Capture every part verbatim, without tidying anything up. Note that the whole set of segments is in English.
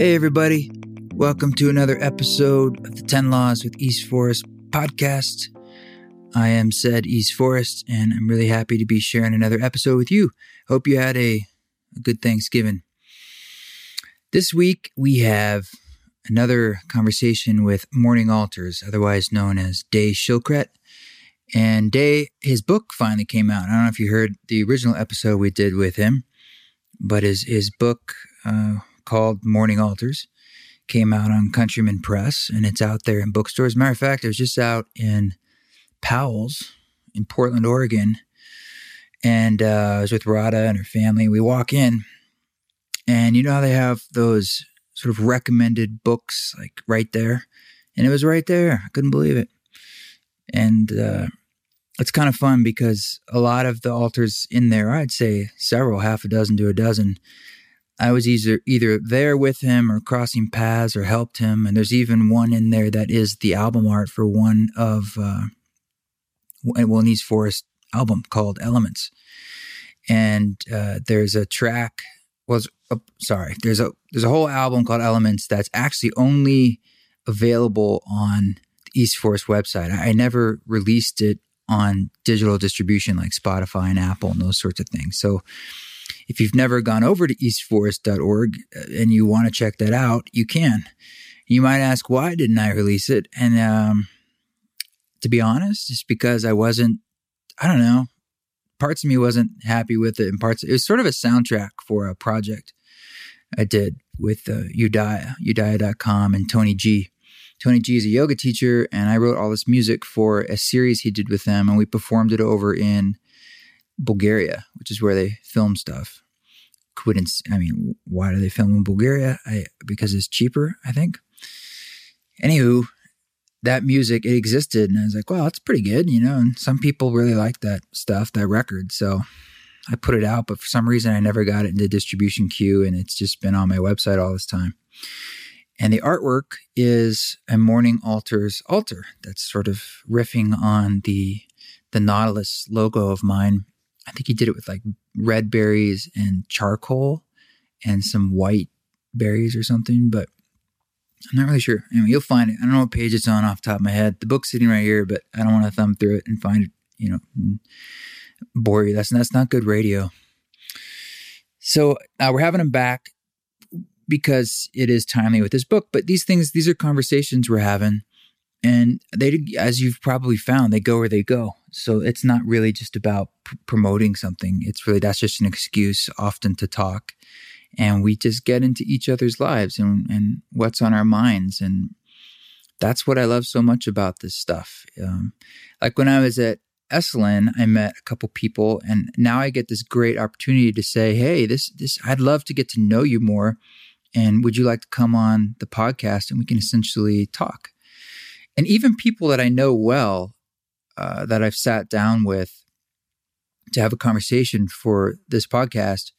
Hey everybody, welcome to another episode of the ten Laws with East Forest podcast. I am Said East Forest, and I'm really happy to be sharing another episode with you. Hope you had a, a good Thanksgiving. This week we have another conversation with Morning Altars, otherwise known as Day Schildkret. And Day, his book finally came out. I don't know if you heard the original episode we did with him, but his, his book uh, called Morning Altars came out on Countryman Press, and it's out there in bookstores. As a matter of fact, it was just out in Powell's in Portland, Oregon, and uh, I was with Radha and her family. We walk in, and you know how they have those sort of recommended books like right there? And it was right there. I couldn't believe it. And uh, it's kind of fun because a lot of the altars in there, I'd say several, half a dozen to a dozen, I was either, either there with him or crossing paths or helped him. And there's even one in there that is the album art for one of uh, Will Needs Forest album called Elements. And uh, there's a track, well, uh, sorry, there's a there's a whole album called Elements that's actually only available on the East Forest website. I, I never released it on digital distribution like Spotify and Apple and those sorts of things. So if you've never gone over to east forest dot org and you want to check that out, you can. You might ask, why didn't I release it? And um, to be honest, it's because I wasn't, I don't know, parts of me wasn't happy with it. And parts, it was sort of a soundtrack for a project I did with uh, Udaya, udaya dot com and Tony G. Tony G is a yoga teacher, and I wrote all this music for a series he did with them, and we performed it over in Bulgaria, which is where they film stuff. Coincidence. I mean, why do they film in Bulgaria? I, because it's cheaper, I think. Anywho, that music, it existed, and I was like, well, it's pretty good, you know, and some people really like that stuff, that record, so I put it out, but for some reason I never got it in the distribution queue, and it's just been on my website all this time. And the artwork is a Morning Altars altar that's sort of riffing on the the Nautilus logo of mine. I think he did it with like red berries and charcoal and some white berries or something, but I'm not really sure. Anyway, you'll find it. I don't know what page it's on off the top of my head. The book's sitting right here, but I don't want to thumb through it and find it, you know, and bore you. That's, that's not good radio. So uh, we're having him back because it is timely with this book, but these things, these are conversations we're having. And they, as you've probably found, they go where they go. So it's not really just about p- promoting something. It's really, that's just an excuse often to talk. And we just get into each other's lives and, and what's on our minds. And that's what I love so much about this stuff. Um, like when I was at Esalen, I met a couple people, and now I get this great opportunity to say, hey, this, this, I'd love to get to know you more. And would you like to come on the podcast? And we can essentially talk. And even people that I know well, uh, that I've sat down with to have a conversation for this podcast,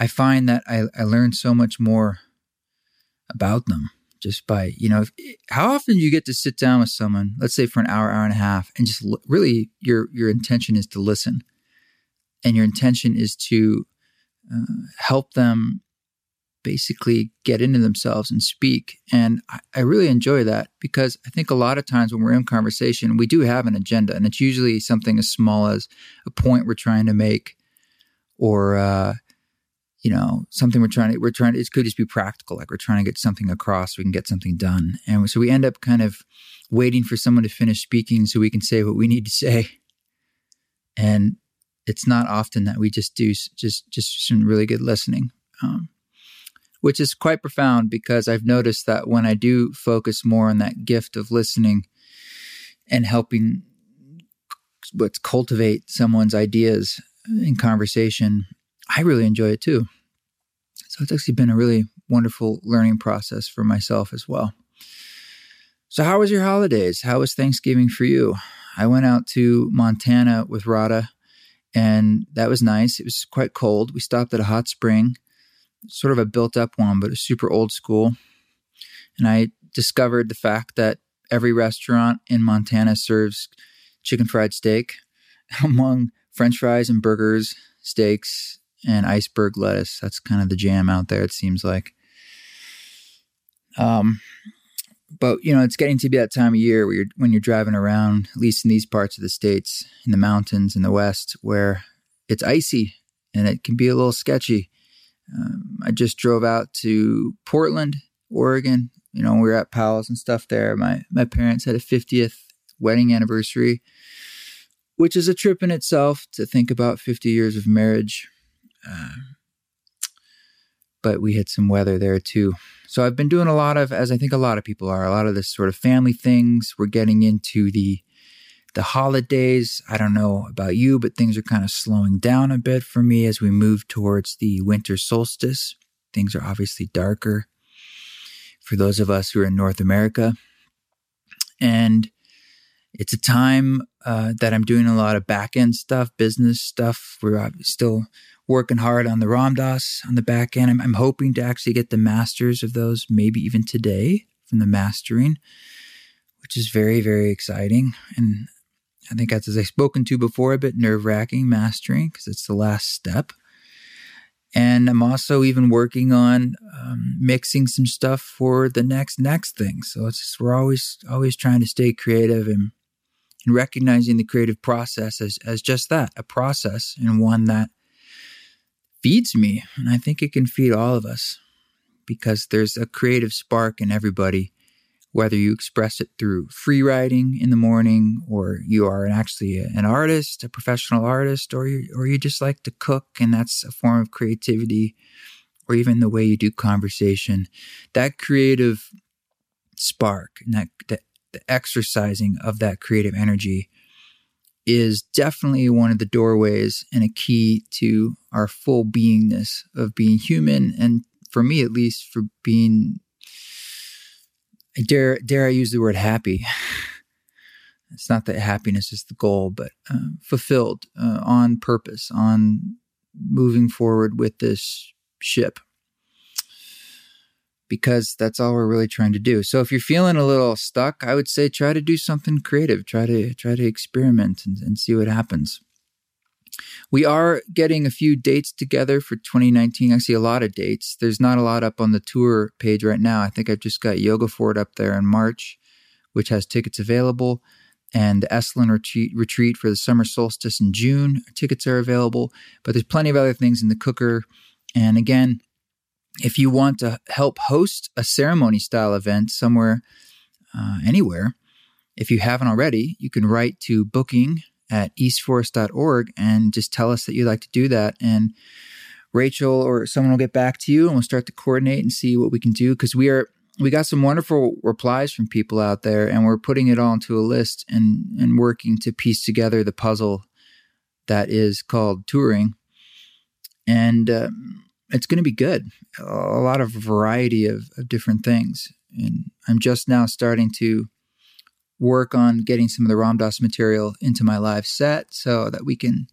I find that I, I learn so much more about them just by, you know, if, how often do you get to sit down with someone, let's say for an hour, hour and a half, and just l- really your your intention is to listen, and your intention is to uh, help them basically get into themselves and speak. And I, I really enjoy that, because I think a lot of times when we're in conversation, we do have an agenda, and it's usually something as small as a point we're trying to make, or, uh, you know, something we're trying to, we're trying to, it could just be practical. Like we're trying to get something across, so we can get something done. And so we end up kind of waiting for someone to finish speaking so we can say what we need to say. And it's not often that we just do just, just some really good listening. Um, Which is quite profound, because I've noticed that when I do focus more on that gift of listening and helping what's cultivate someone's ideas in conversation, I really enjoy it too. So it's actually been a really wonderful learning process for myself as well. So how was your holidays? How was Thanksgiving for you? I went out to Montana with Radha, and that was nice. It was quite cold. We stopped at a hot spring. Sort of a built-up one, but it's super old school. And I discovered the fact that every restaurant in Montana serves chicken fried steak, among French fries and burgers, steaks, and iceberg lettuce. That's kind of the jam out there, it seems like. Um, but, you know, it's getting to be that time of year where you're, when you're driving around, at least in these parts of the states, in the mountains, in the West, where it's icy and it can be a little sketchy. Um, I just drove out to Portland, Oregon. You know, we were at Powell's and stuff there. My, my parents had a fiftieth wedding anniversary, which is a trip in itself to think about fifty years of marriage. Uh, but we had some weather there too. So I've been doing a lot of, as I think a lot of people are, a lot of this sort of family things. We're getting into the the holidays. I don't know about you, but things are kind of slowing down a bit for me as we move towards the winter solstice. Things are obviously darker for those of us who are in North America. And it's a time uh, that I'm doing a lot of back-end stuff, business stuff. We're still working hard on the Ram Dass on the back end. I'm, I'm hoping to actually get the masters of those, maybe even today from the mastering, which is very, very exciting. And I think that's, as I've spoken to before, a bit nerve-wracking, mastering, because it's the last step. And I'm also even working on um, mixing some stuff for the next next thing. So it's just, we're always always trying to stay creative and and recognizing the creative process as as just that, a process, and one that feeds me. And I think it can feed all of us, because there's a creative spark in everybody, whether you express it through free writing in the morning, or you are actually an artist, a professional artist, or you, or you just like to cook, and that's a form of creativity, or even the way you do conversation. That creative spark and that, that the exercising of that creative energy is definitely one of the doorways and a key to our full beingness of being human. And for me, at least, for being, I dare, dare I use the word happy. It's not that happiness is the goal, but uh, fulfilled, uh, on purpose, on moving forward with this ship, because that's all we're really trying to do. So if you're feeling a little stuck, I would say try to do something creative. Try to try to experiment and, and see what happens. We are getting a few dates together for twenty nineteen. I see a lot of dates. There's not a lot up on the tour page right now. I think I've just got Yoga Ford up there in March, which has tickets available, and the Esalen retreat, retreat for the summer solstice in June. Tickets are available, but there's plenty of other things in the cooker. And again, if you want to help host a ceremony-style event somewhere, uh, anywhere, if you haven't already, you can write to booking at east forest dot org and just tell us that you'd like to do that. And Rachel or someone will get back to you, and we'll start to coordinate and see what we can do, because we are we got some wonderful replies from people out there, and we're putting it all into a list and, and working to piece together the puzzle that is called touring. And uh, it's going to be good. A lot of variety of, of different things. And I'm just now starting to work on getting some of the Ram Dass material into my live set, so that we can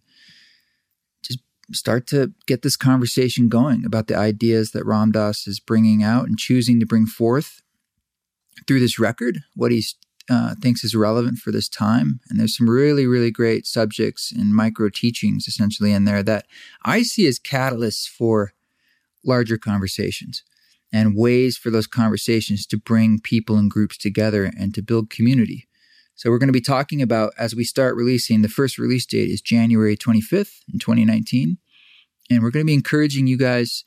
just start to get this conversation going about the ideas that Ram Dass is bringing out and choosing to bring forth through this record, what he uh, thinks is relevant for this time. And there's some really, really great subjects and micro teachings essentially in there that I see as catalysts for larger conversations, and ways for those conversations to bring people and groups together and to build community. So we're going to be talking about, as we start releasing, the first release date is January twenty-fifth in twenty nineteen. And we're going to be encouraging you guys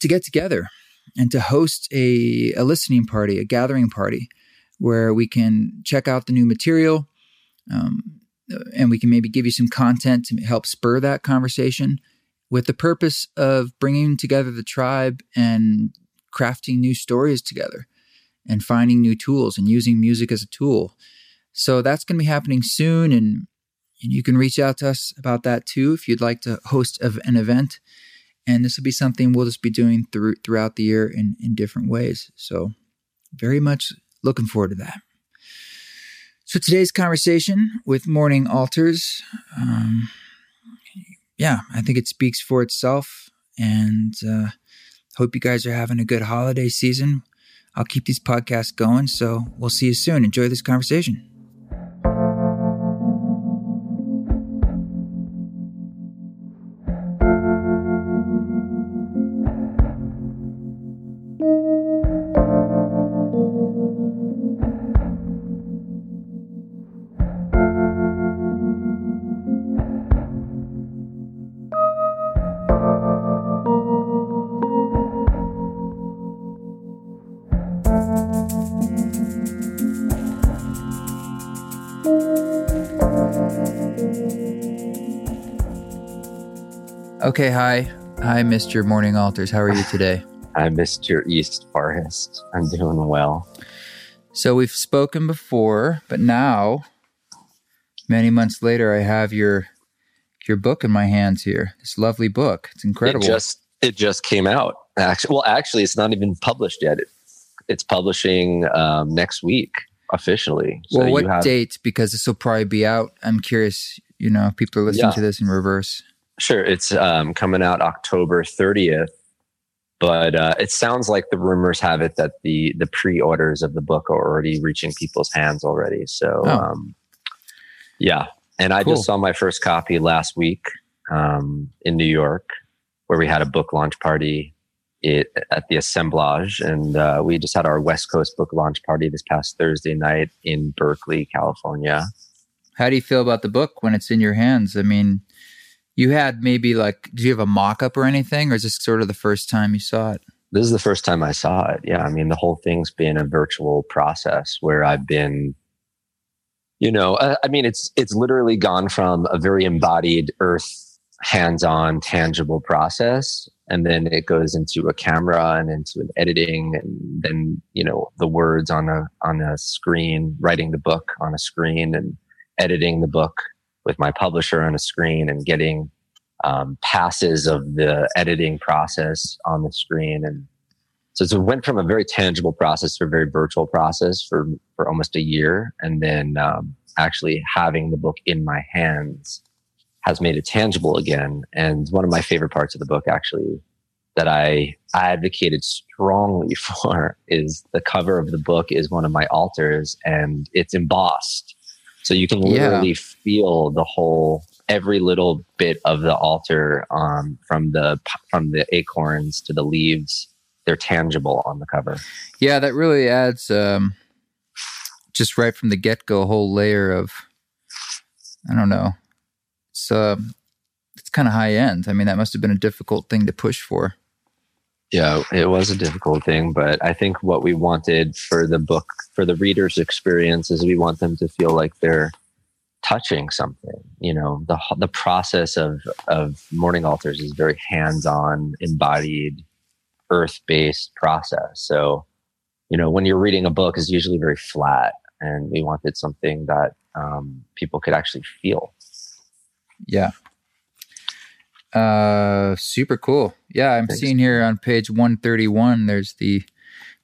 to get together and to host a, a listening party, a gathering party, where we can check out the new material, um, and we can maybe give you some content to help spur that conversation, with the purpose of bringing together the tribe and crafting new stories together and finding new tools and using music as a tool. So that's going to be happening soon, and, and you can reach out to us about that too if you'd like to host an event. And this will be something we'll just be doing through, throughout the year in, in different ways. So very much looking forward to that. So today's conversation with Morning Altars, um, yeah, I think it speaks for itself, and uh, hope you guys are having a good holiday season. I'll keep these podcasts going, so we'll see you soon. Enjoy this conversation. Okay, hi. Hi, Mister Morning Altars. How are you today? Hi, Mister East Forest. I'm doing well. So we've spoken before, but now, many months later, I have your your book in my hands here. This lovely book. It's incredible. It just it just came out. Actually, well, actually, it's not even published yet. It, it's publishing um, next week officially. So well, what you have... date? Because this will probably be out. I'm curious. You know, if people are listening yeah. to this in reverse. Sure, it's um, coming out October thirtieth. But uh, it sounds like the rumors have it that the the pre-orders of the book are already reaching people's hands already. So, oh. um, yeah. And I cool. just saw my first copy last week um, in New York, where we had a book launch party it, at the Assemblage. And uh, we just had our West Coast book launch party this past Thursday night in Berkeley, California. How do you feel about the book when it's in your hands? I mean... You had maybe like, do you have a mock-up or anything? Or is this sort of the first time you saw it? This is the first time I saw it. Yeah. I mean, the whole thing's been a virtual process where I've been, you know, I, I mean, it's, it's literally gone from a very embodied earth, hands-on, tangible process. And then it goes into a camera and into an editing and then, you know, the words on a, on a screen, writing the book on a screen and editing the book with my publisher on a screen and getting um, passes of the editing process on the screen. And so it went from a very tangible process to a very virtual process for, for almost a year. And then um, actually having the book in my hands has made it tangible again. And one of my favorite parts of the book actually that I advocated strongly for is the cover of the book is one of my altars and it's embossed. So you can literally yeah. feel the whole, every little bit of the altar um, from the from the acorns to the leaves. They're tangible on the cover. Yeah, that really adds um, just right from the get-go a whole layer of, I don't know, it's, uh, it's kind of high-end. I mean, that must have been a difficult thing to push for. Yeah, it was a difficult thing, but I think what we wanted for the book, for the reader's experience, is we want them to feel like they're touching something. You know, the the process of, of Morning Altars is a very hands-on, embodied, earth-based process. So, you know, when you're reading a book, it's usually very flat, and we wanted something that um, people could actually feel. Yeah. Uh, super cool. Yeah, I'm Thanks. seeing here on page one thirty-one, there's the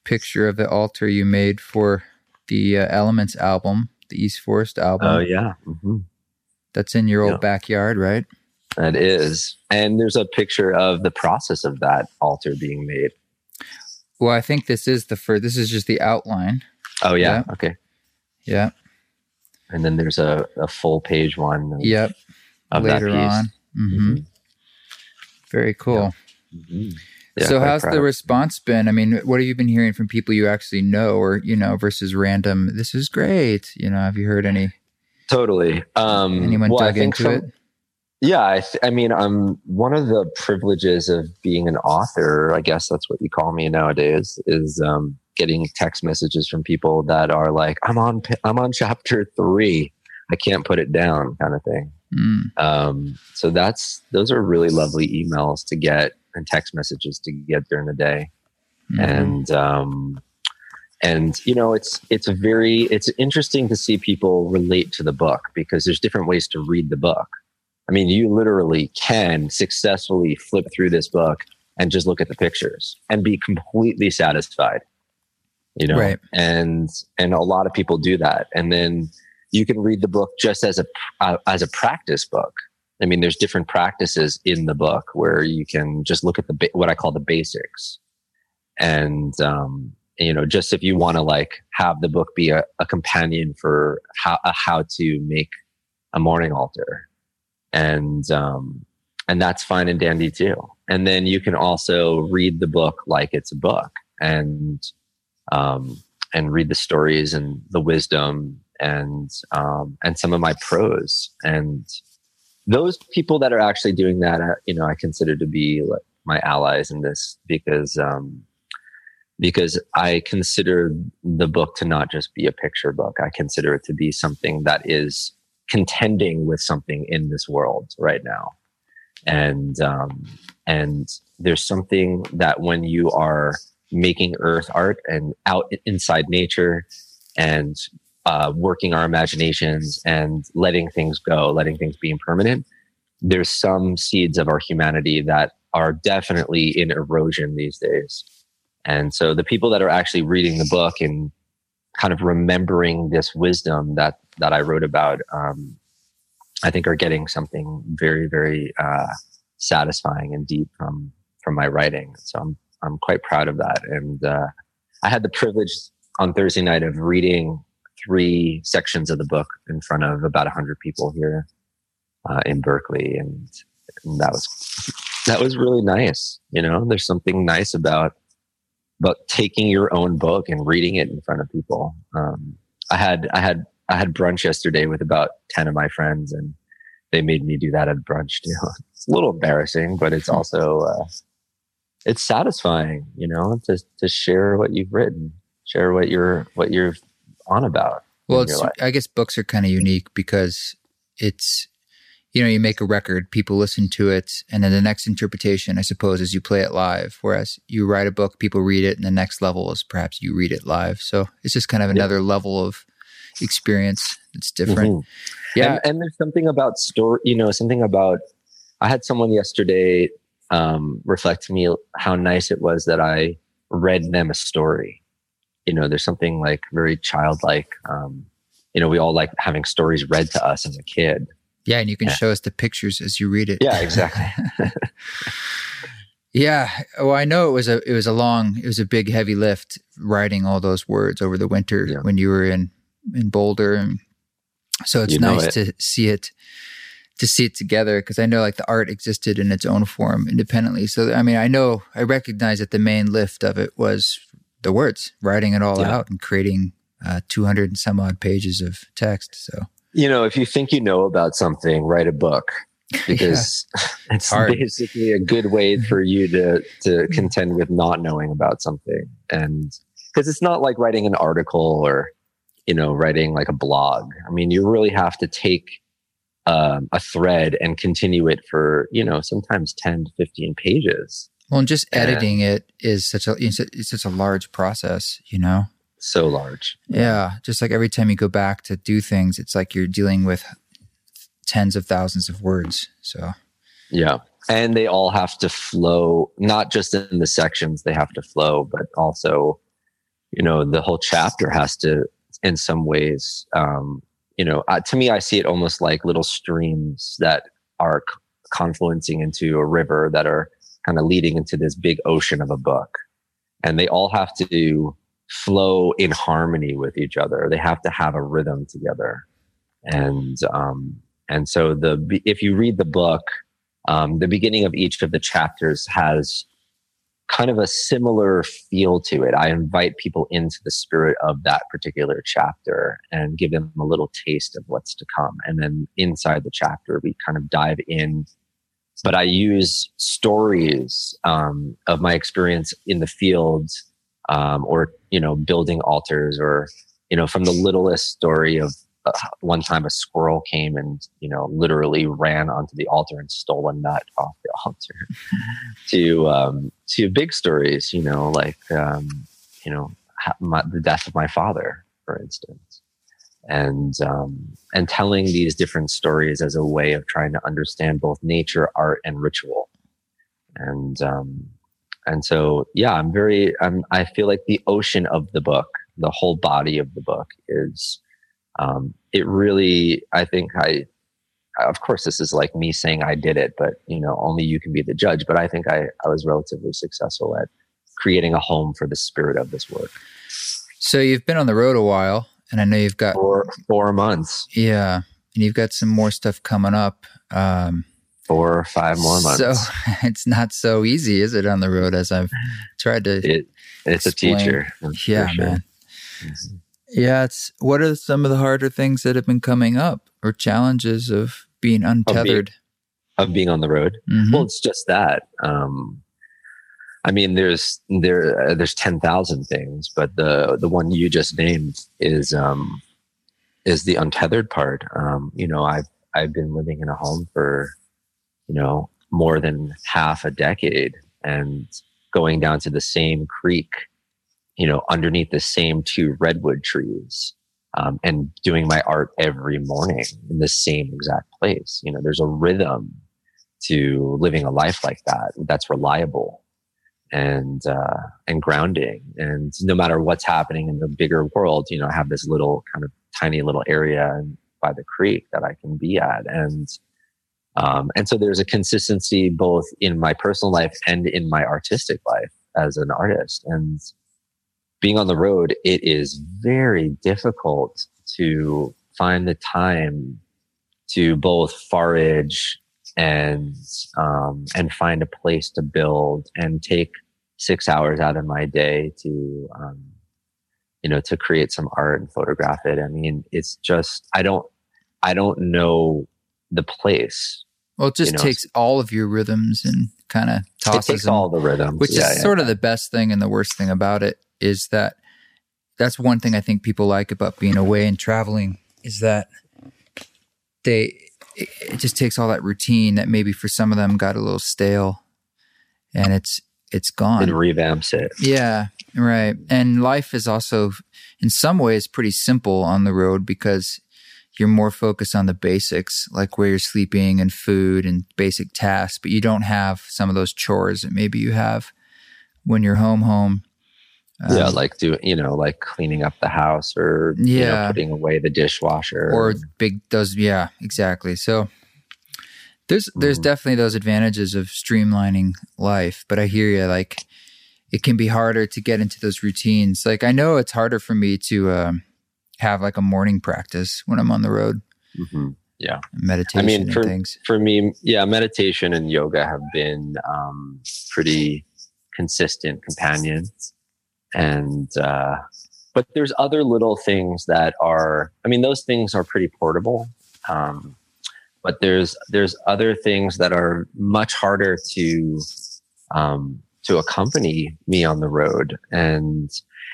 picture of the altar you made for the uh, Elements album, the East Forest album. Oh, yeah. Mm-hmm. That's in your yeah. old backyard, right? That is. And there's a picture of the process of that altar being made. Well, I think this is the first, this is just the outline. Oh, yeah. yeah. Okay. Yeah. And then there's a, a full page one. Of, yep. Of Later that piece. on. Mm-hmm. Mm-hmm. Very cool. Yeah. Mm-hmm. Yeah, so how's the response been? I mean, what have you been hearing from people you actually know or, you know, versus random, this is great. You know, have you heard any? Totally. Um, anyone well, dug into some, it? Yeah. I, th- I mean, I'm one of the privileges of being an author, I guess that's what you call me nowadays, is um, getting text messages from people that are like, I'm on, I'm on chapter three. I can't put it down kind of thing. Mm. Um, so that's, those are really lovely emails to get and text messages to get during the day. Mm. And, um, and you know, it's, it's a very, it's interesting to see people relate to the book because there's different ways to read the book. I mean, you literally can successfully flip through this book and just look at the pictures and be completely satisfied, you know, right. and, and a lot of people do that. And then, you can read the book just as a uh, as a practice book. I mean, there's different practices in the book where you can just look at the ba- what I call the basics, and um, you know, just if you want to like have the book be a, a companion for how a how to make a morning altar, and um, and that's fine and dandy too. And then you can also read the book like it's a book, and um, and read the stories and the wisdom. And um, and some of my prose, and those people that are actually doing that, you know, I consider to be like my allies in this because um, because I consider the book to not just be a picture book. I consider it to be something that is contending with something in this world right now, And, um, and there's something that when you are making earth art and out inside nature and uh, working our imaginations and letting things go, letting things be impermanent, there's some seeds of our humanity that are definitely in erosion these days. And so the people that are actually reading the book and kind of remembering this wisdom that, that I wrote about, um, I think are getting something very, very uh, satisfying and deep from, from my writing. So I'm, I'm quite proud of that. And uh, I had the privilege on Thursday night of reading three sections of the book in front of about a hundred people here uh, in Berkeley. And, and that was, that was really nice. You know, there's something nice about, about taking your own book and reading it in front of people. Um, I had, I had, I had brunch yesterday with about ten of my friends, and they made me do that at brunch too. It's a little embarrassing, but it's also, uh, it's satisfying, you know, to, to share what you've written, share what you're, what you're on about. Well, it's, I guess books are kind of unique because it's, you know, you make a record, people listen to it, and then the next interpretation, I suppose, is you play it live. Whereas you write a book, people read it, and the next level is perhaps you read it live. So it's just kind of another yeah. level of experience. It's different. Mm-hmm. Yeah. And, and there's something about story, you know, something about, I had someone yesterday um, reflect to me how nice it was that I read them a story. You know, there's something like very childlike. Um, you know, we all like having stories read to us as a kid. Yeah, and you can yeah. show us the pictures as you read it. Yeah, exactly. yeah, well, I know it was a it was a long, it was a big heavy lift writing all those words over the winter yeah. when you were in in Boulder, and so it's you nice it. to see it to see it together, because I know like the art existed in its own form independently. So I mean, I know I recognize that the main lift of it was the words, writing it all yeah. out and creating uh, two hundred and some odd pages of text. So. You know, if you think you know about something, write a book, because yeah, it's hard. Basically a good way for you to, to contend with not knowing about something. And because it's not like writing an article or, you know, writing like a blog. I mean, you really have to take um, a thread and continue it for, you know, sometimes ten to fifteen pages. Well, and just editing and, it is such a, it's such a large process, you know? So large. Yeah. Just like every time you go back to do things, it's like you're dealing with tens of thousands of words. So, yeah. And they all have to flow, not just in the sections they have to flow, but also, you know, the whole chapter has to, in some ways, um, you know, uh, to me, I see it almost like little streams that are c- confluencing into a river that are kind of leading into this big ocean of a book. And they all have to flow in harmony with each other. They have to have a rhythm together. And, um, and so the, if you read the book, um, the beginning of each of the chapters has kind of a similar feel to it. I invite people into the spirit of that particular chapter and give them a little taste of what's to come. And then inside the chapter, we kind of dive in, but I use stories, um, of my experience in the field, um, or, you know, building altars, or, you know, from the littlest story of uh, one time a squirrel came and, you know, literally ran onto the altar and stole a nut off the altar to, um, to big stories, you know, like, um, you know, my, the death of my father, for instance, and, um, and telling these different stories as a way of trying to understand both nature, art, and ritual. And, um, And so, yeah, I'm very, I'm, I feel like the ocean of the book, the whole body of the book is, um, it really, I think I, of course, this is like me saying I did it, but, you know, only you can be the judge. But I think I, I was relatively successful at creating a home for the spirit of this work. So you've been on the road a while, and I know you've got four, four months. Yeah. And you've got some more stuff coming up. Um, Four or five more months. So it's not so easy, is it, on the road, as I've tried to it, It's explain. A teacher. Yeah, sure. Man. Mm-hmm. Yeah, it's, what are some of the harder things that have been coming up, or challenges of being untethered? Of being, of being on the road? Mm-hmm. Well, it's just that. Um, I mean, there's there uh, there's ten thousand things, but the the one you just named is um, is the untethered part. Um, you know, I've I've been living in a home for... you know, more than half a decade and going down to the same creek, you know, underneath the same two redwood trees, um, and doing my art every morning in the same exact place. You know, there's a rhythm to living a life like that that's reliable and, uh, and grounding. And no matter what's happening in the bigger world, you know, I have this little kind of tiny little area by the creek that I can be at. And, um, and so there's a consistency both in my personal life and in my artistic life as an artist. And being on the road, it is very difficult to find the time to both forage and, um, and find a place to build and take six hours out of my day to, um, you know, to create some art and photograph it. I mean, it's just, I don't, I don't know the place. Well, it just you know? takes all of your rhythms and kind of tosses It takes them, all the rhythms. Which yeah, is yeah, sort yeah. of the best thing and the worst thing about it is that that's one thing I think people like about being away and traveling is that they, it just takes all that routine that maybe for some of them got a little stale and it's, it's gone. It revamps it. Yeah. Right. And life is also in some ways pretty simple on the road because you're more focused on the basics, like where you're sleeping and food and basic tasks, but you don't have some of those chores that maybe you have when you're home, home. Um, yeah, like do you know, like cleaning up the house or yeah. you know, putting away the dishwasher or big those. Yeah, exactly. So there's there's mm. definitely those advantages of streamlining life, but I hear you. Like it can be harder to get into those routines. Like I know it's harder for me to um, have like a morning practice when I'm on the road. Mm-hmm. Yeah, meditation. I mean, for, and things. for me, yeah, meditation and yoga have been um, pretty consistent companions. And, uh, but there's other little things that are, I mean, those things are pretty portable. Um, but there's, there's other things that are much harder to, um, to accompany me on the road. And,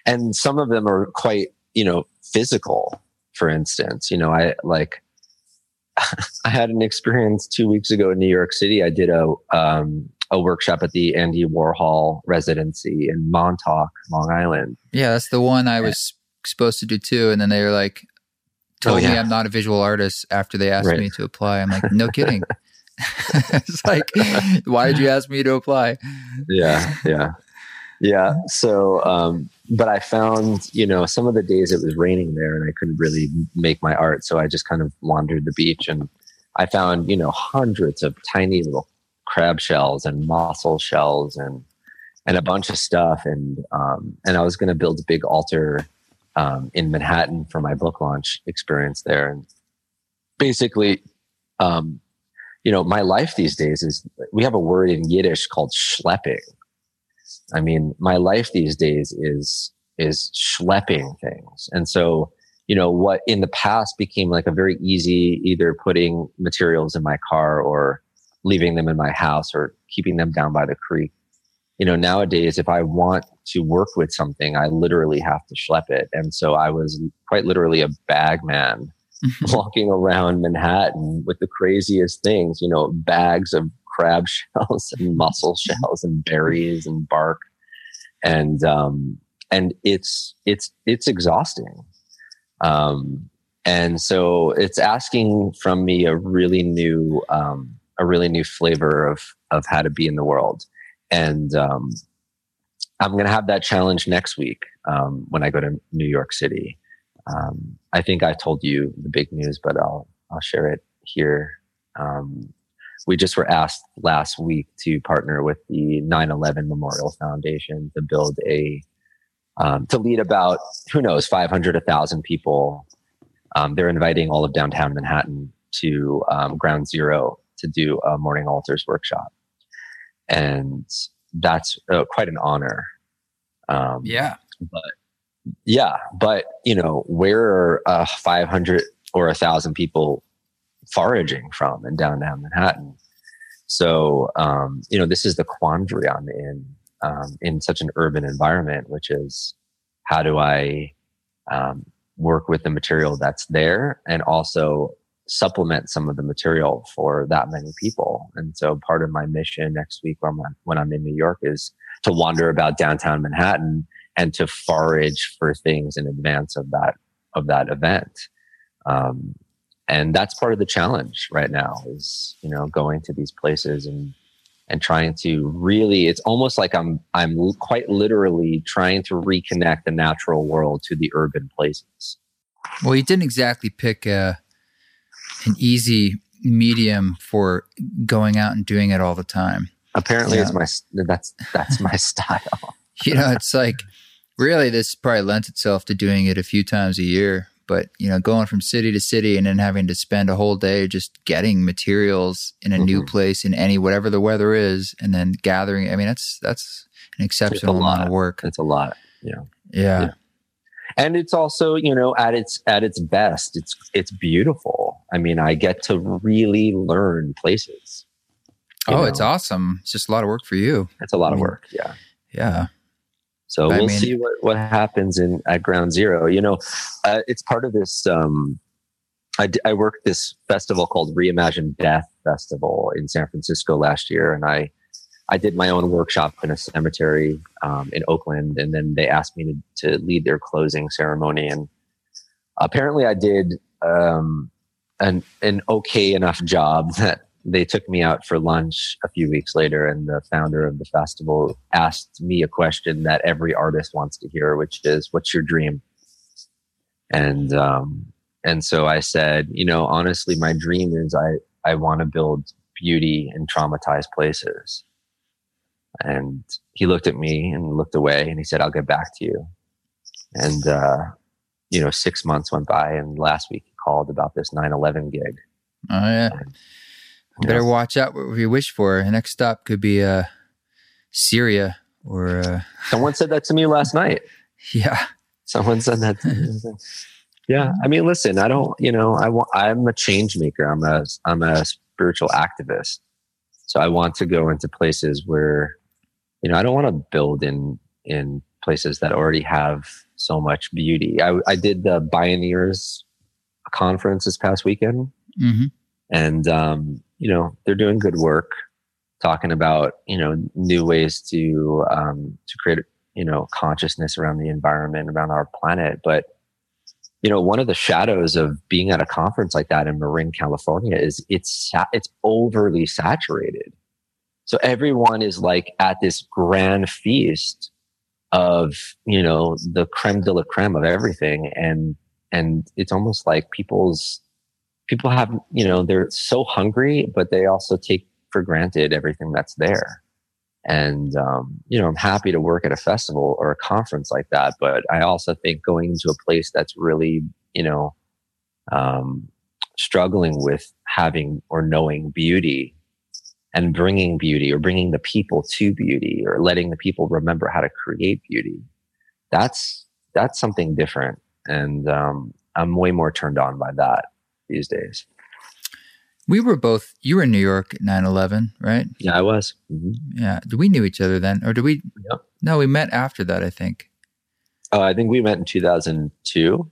and some of them are quite, you know, physical. For instance, you know, I like, I had an experience two weeks ago in New York City. I did a, um, a workshop at the Andy Warhol residency in Montauk, Long Island. Yeah, that's the one I was yeah. supposed to do too. And then they were like, told oh, yeah. me I'm not a visual artist after they asked right. me to apply. I'm like, no kidding. It's like, why did you ask me to apply? Yeah, yeah, yeah. So, um, but I found, you know, some of the days it was raining there and I couldn't really make my art. So I just kind of wandered the beach and I found, you know, hundreds of tiny little crab shells and mussel shells and and a bunch of stuff and um and I was going to build a big altar um in Manhattan for my book launch experience there. And basically um you know my life these days is, we have a word in Yiddish called schlepping. I mean, my life these days is is schlepping things. And so you know what in the past became like a very easy, either putting materials in my car or leaving them in my house or keeping them down by the creek. You know, nowadays, if I want to work with something, I literally have to schlep it. And so I was quite literally a bag man walking around Manhattan with the craziest things, you know, bags of crab shells and mussel shells and berries and bark. And, um, and it's, it's, it's exhausting. Um, and so it's asking from me a really new, um, a really new flavor of, of how to be in the world. And, um, I'm going to have that challenge next week. Um, when I go to New York City, um, I think I told you the big news, but I'll, I'll share it here. Um, we just were asked last week to partner with the nine eleven Memorial Foundation to build a, um, to lead about, who knows, five hundred, a thousand people. Um, they're inviting all of downtown Manhattan to, um, Ground Zero, to do a Morning Altars workshop. And that's uh, quite an honor. Um, yeah. But yeah, but you know, where are uh, five hundred or a thousand people foraging from in downtown Manhattan? So, um, you know, this is the quandary I'm in, um, in such an urban environment, which is how do I um, work with the material that's there and also supplement some of the material for that many people. And so part of my mission next week when I'm, when I'm in New York is to wander about downtown Manhattan and to forage for things in advance of that, of that event. Um, and that's part of the challenge right now is, you know, going to these places and, and trying to really, it's almost like I'm, I'm quite literally trying to reconnect the natural world to the urban places. Well, you didn't exactly pick a, an easy medium for going out and doing it all the time. Apparently, yeah. it's my that's that's my style. You know, it's like really this probably lends itself to doing it a few times a year. But you know, going from city to city and then having to spend a whole day just getting materials in a mm-hmm. new place in any whatever the weather is, and then gathering. I mean, that's that's an exceptional amount of work. It's a lot. Yeah. Yeah. yeah. And it's also, you know, at its at its best, it's it's beautiful. I mean, I get to really learn places. Oh, know? It's awesome. It's just a lot of work for you. It's a lot I of mean, work. Yeah. Yeah. So but we'll I mean, see what, what happens in at Ground Zero. You know, uh, it's part of this. Um, I, I worked this festival called Reimagine Death Festival in San Francisco last year. And I I did my own workshop in a cemetery um, in Oakland, and then they asked me to, to lead their closing ceremony. And apparently, I did um, an an okay enough job that they took me out for lunch a few weeks later. And the founder of the festival asked me a question that every artist wants to hear, which is, "What's your dream?" And um, and so I said, you know, honestly, my dream is I I want to build beauty in traumatized places. And he looked at me and looked away and he said, "I'll get back to you." And, uh, you know, six months went by and last week he called about this nine eleven gig. Oh, yeah. And, you better know, watch out what you wish for. The next stop could be uh, Syria or... Uh... Someone said that to me last night. Yeah. Someone said that to me. Yeah. I mean, listen, I don't, you know, I want, I'm a change maker. I'm a, I'm a spiritual activist. So I want to go into places where... You know, I don't want to build in in places that already have so much beauty. I, I did the Bioneers conference this past weekend, mm-hmm. and um, you know they're doing good work, talking about you know new ways to um, to create you know consciousness around the environment, around our planet. But you know, one of the shadows of being at a conference like that in Marin, California, is it's it's overly saturated. So everyone is like at this grand feast of, you know, the creme de la creme of everything. And, and it's almost like people's, people have, you know, they're so hungry, but they also take for granted everything that's there. And, um, you know, I'm happy to work at a festival or a conference like that, but I also think going into a place that's really, you know, um, struggling with having or knowing beauty and bringing beauty or bringing the people to beauty or letting the people remember how to create beauty. That's, that's something different. And, um, I'm way more turned on by that these days. We were both, you were in New York at nine eleven, right? Yeah, I was. Mm-hmm. Yeah. Did we knew each other then? Or did we? Yep. No, we met after that, I think. Oh, uh, I think we met in two thousand two.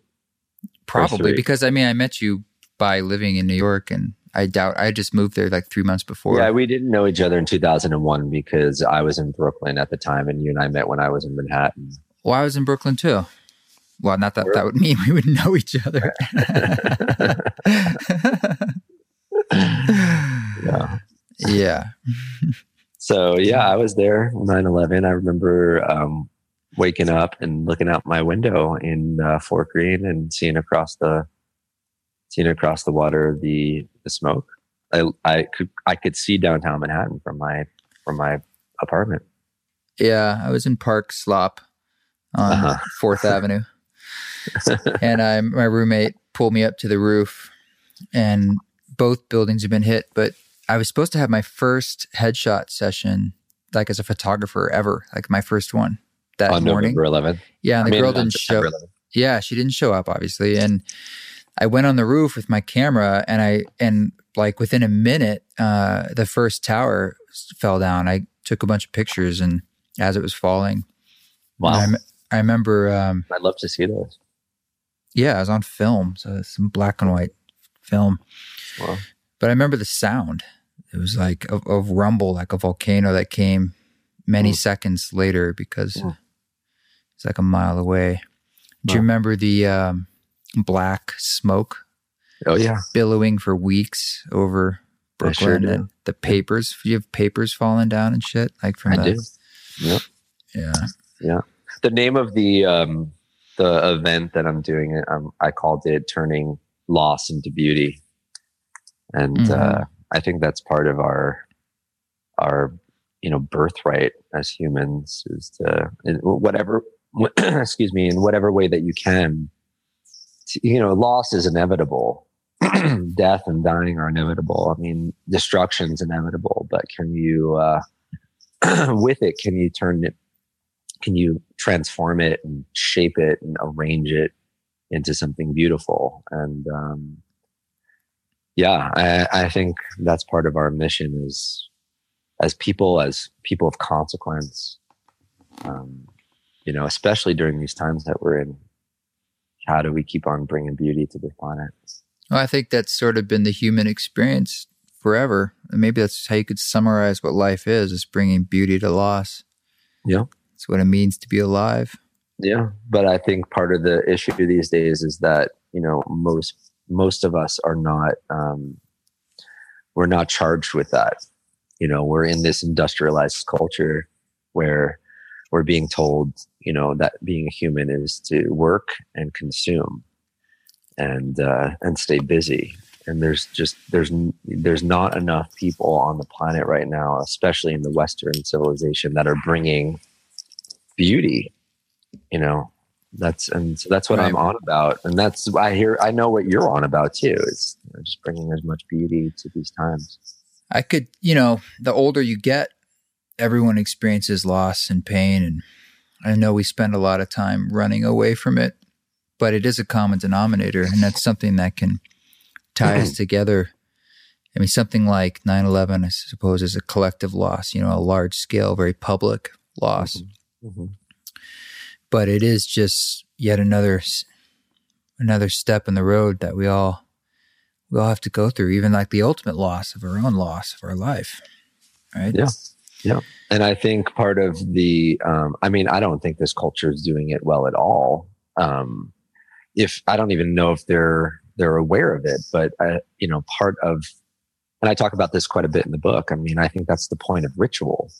Probably because I mean, I met you by living in New York and I doubt I just moved there like three months before. Yeah, we didn't know each other in two thousand one because I was in Brooklyn at the time and you and I met when I was in Manhattan. Well, I was in Brooklyn too. Well, not that that would mean we would know each other. Yeah. Yeah. So, yeah, I was there nine eleven. I remember um, waking up and looking out my window in uh, Fort Greene and seeing across the Seen across the water, the, the smoke. I I could I could see downtown Manhattan from my from my apartment. Yeah, I was in Park Slop on uh-huh. Fourth Avenue, and I my roommate pulled me up to the roof. And both buildings have been hit, but I was supposed to have my first headshot session, like as a photographer ever, like my first one that on morning. November eleventh. Yeah, and the I mean, girl didn't show. eleventh. Yeah, she didn't show up, obviously, and. I went on the roof with my camera and I, and like within a minute, uh, the first tower fell down. I took a bunch of pictures and as it was falling. Wow. I, I remember, um, I'd love to see those. Yeah. I was on film. So some black and white film. Wow. But I remember the sound. It was like a, a rumble, like a volcano that came many mm. seconds later because mm. it's like a mile away. Do wow. you remember the um, black smoke? Oh, yeah. Billowing for weeks over Brooklyn. Sure, and the papers. You have papers falling down and shit? Like from I the, do. Yep. Yeah. Yeah. The name of the um, the event that I'm doing, um, I called it Turning Loss into Beauty. And mm-hmm. uh, I think that's part of our, our you know, birthright as humans is to, in whatever, excuse me, in whatever way that you can, to, you know, loss is inevitable. Death and dying are inevitable. I mean, destruction is inevitable, but can you, uh, with it, can you turn it, can you transform it and shape it and arrange it into something beautiful? And, um, yeah, I, I think that's part of our mission is as people, as people of consequence, um, you know, especially during these times that we're in, how do we keep on bringing beauty to the planet? Well, I think that's sort of been the human experience forever. And maybe that's how you could summarize what life is, is bringing beauty to loss. Yeah. It's what it means to be alive. Yeah. But I think part of the issue these days is that, you know, most most of us are not, um, we're not charged with that. You know, we're in this industrialized culture where we're being told, you know, that being a human is to work and consume and, uh, and stay busy. And there's just, there's, there's not enough people on the planet right now, especially in the Western civilization, that are bringing beauty, you know, that's, and so that's what right. I'm on about. And that's, I hear, I know what you're on about too. It's you know, just bringing as much beauty to these times. I could, you know, the older you get, everyone experiences loss and pain. And I know we spend a lot of time running away from it, but it is a common denominator. And that's something that can tie us together. I mean, something like nine eleven, I suppose, is a collective loss, you know, a large scale, very public loss. Mm-hmm. Mm-hmm. But it is just yet another another step in the road that we all we all have to go through, even like the ultimate loss of our own loss of our life, right? Yeah, yeah. And I think part of the, um, I mean, I don't think this culture is doing it well at all. Um, if I don't even know if they're they're aware of it, but I, you know, part of, and I talk about this quite a bit in the book. I mean, I think that's the point of ritual.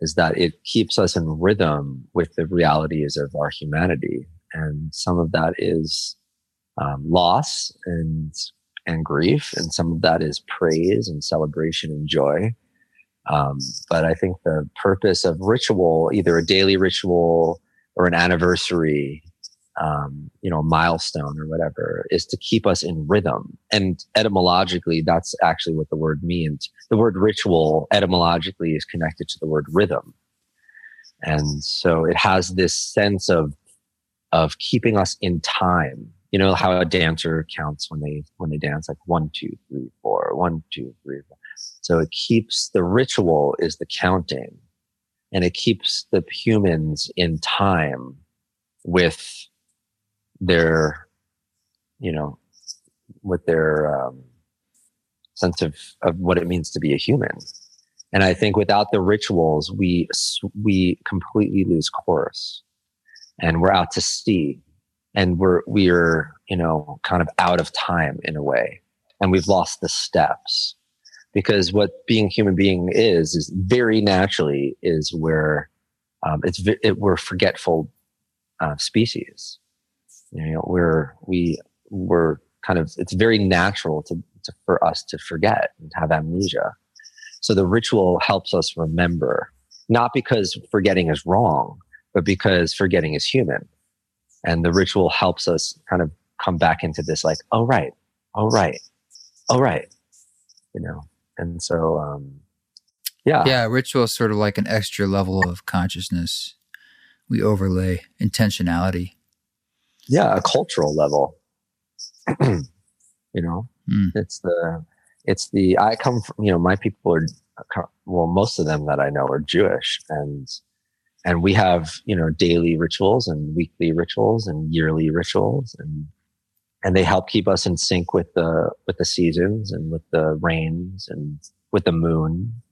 Is that it keeps us in rhythm with the realities of our humanity. And some of that is um, loss and and grief, and some of that is praise and celebration and joy. Um, but I think the purpose of ritual, either a daily ritual or an anniversary, um, you know, a milestone or whatever, is to keep us in rhythm. And etymologically, that's actually what the word means. The word ritual etymologically is connected to the word rhythm. And so it has this sense of, of keeping us in time. You know, how a dancer counts when they, when they dance, like one, two, three, four, one, two, three, four. So it keeps, the ritual is the counting, and it keeps the humans in time with their, you know, with their um, sense of, of what it means to be a human. And I think without the rituals, we we completely lose course, and we're out to sea, and we're we are you know kind of out of time in a way, and we've lost the steps, because what being human being is is very naturally is where um, it's it, we're forgetful uh, species. You know, we're, we, we're kind of, it's very natural to, to, for us to forget and have amnesia. So the ritual helps us remember, not because forgetting is wrong, but because forgetting is human. And the ritual helps us kind of come back into this, like, oh, right, oh, right, oh, right, you know? And so, um, yeah. Yeah. Ritual is sort of like an extra level of consciousness. We overlay intentionality. Yeah, a cultural level. you know, mm. it's the, it's the, I come from, you know, my people are, well, most of them that I know are Jewish, and, and we have, you know, daily rituals and weekly rituals and yearly rituals and, and they help keep us in sync with the with the seasons and with the rains and with the moon.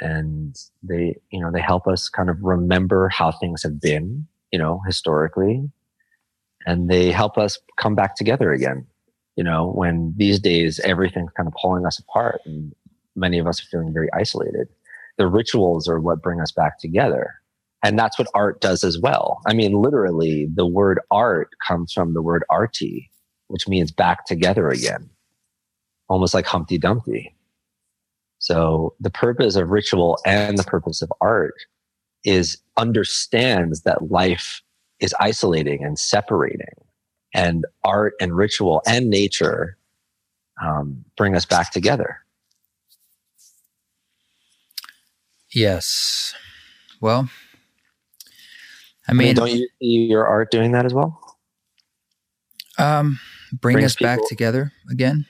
And they, you know, they help us kind of remember how things have been, you know, historically. And they help us come back together again, you know, when these days everything's kind of pulling us apart and many of us are feeling very isolated. The rituals are what bring us back together. And that's what art does as well. I mean, literally, the word art comes from the word arti, which means back together again, almost like Humpty Dumpty. So the purpose of ritual and the purpose of art is understands that life is isolating and separating, and art and ritual and nature um, bring us back together. Yes. Well, I mean, I mean don't you see your art doing that as well? Um, bring Brings us people, back together again.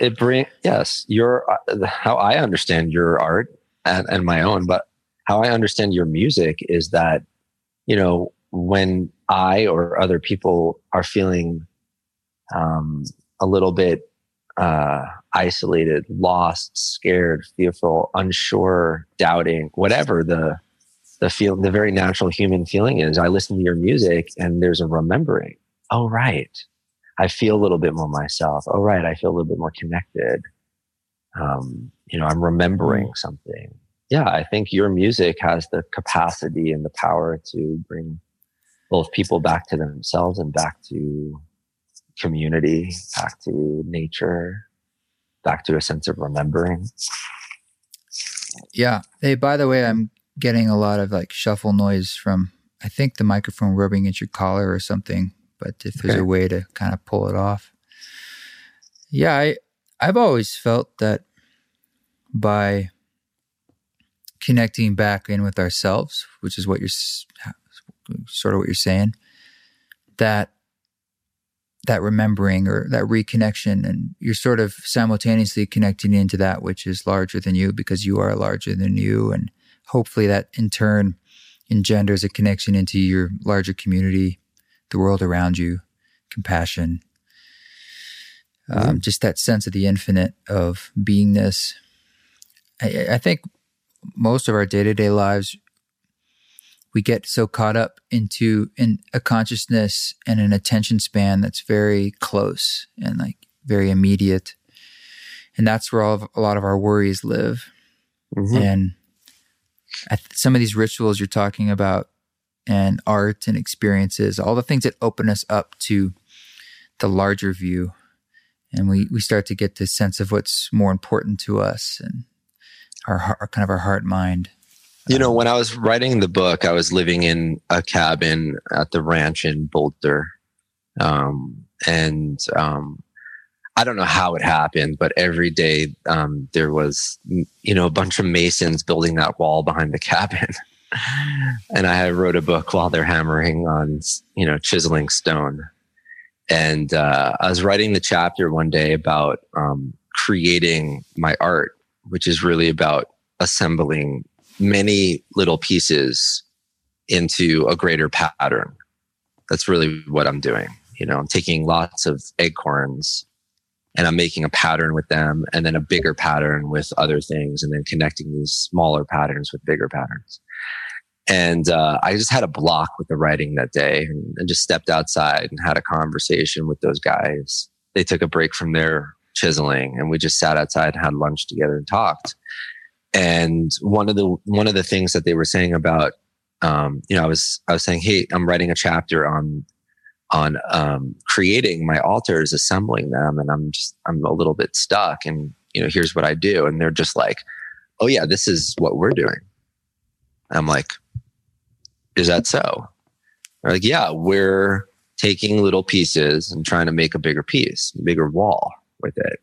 It bring yes, your uh, how I understand your art and, and my own, but how I understand your music is that, you know, when I or other people are feeling um, a little bit uh, isolated, lost, scared, fearful, unsure, doubting, whatever the the feel, the very natural human feeling is, I listen to your music and there's a remembering. Oh, right. I feel a little bit more myself. Oh, right. I feel a little bit more connected. Um, you know, I'm remembering something. Yeah. I think your music has the capacity and the power to bring both people back to themselves and back to community, back to nature, back to a sense of remembering. Yeah. Hey, by the way, I'm getting a lot of like shuffle noise from, I think, the microphone rubbing at your collar or something. But if there's okay. a way to kind of pull it off. Yeah, I, I've always felt that by connecting back in with ourselves, which is what you're sort of what you're saying, that that remembering or that reconnection, and you're sort of simultaneously connecting into that which is larger than you because you are larger than you. And hopefully that in turn engenders a connection into your larger community, the world around you, compassion, um, mm-hmm. just that sense of the infinite, of beingness. I, I think most of our day-to-day lives, we get so caught up into in a consciousness and an attention span that's very close and like very immediate. And that's where all of, a lot of our worries live. Mm-hmm. And I th- some of these rituals you're talking about, and art and experiences, all the things that open us up to the larger view. And we, we start to get this sense of what's more important to us and our, our kind of our heart mind. You know, when I was writing the book, I was living in a cabin at the ranch in Boulder. Um, and um, I don't know how it happened, but every day um, there was, you know, a bunch of masons building that wall behind the cabin. And I wrote a book while they're hammering on, you know, chiseling stone. And uh, I was writing the chapter one day about um, creating my art, which is really about assembling many little pieces into a greater pattern. That's really what I'm doing. You know, I'm taking lots of acorns and I'm making a pattern with them, and then a bigger pattern with other things, and then connecting these smaller patterns with bigger patterns. And uh, I just had a block with the writing that day, and, and just stepped outside and had a conversation with those guys. They took a break from their chiseling, and we just sat outside and had lunch together and talked. And one of the one of the things that they were saying about, um, you know, I was I was saying, hey, I'm writing a chapter on on um, creating my altars, assembling them, and I'm just I'm a little bit stuck. And you know, here's what I do, and they're just like, oh yeah, this is what we're doing. I'm like, is that so? They're like, yeah, we're taking little pieces and trying to make a bigger piece, a bigger wall with it.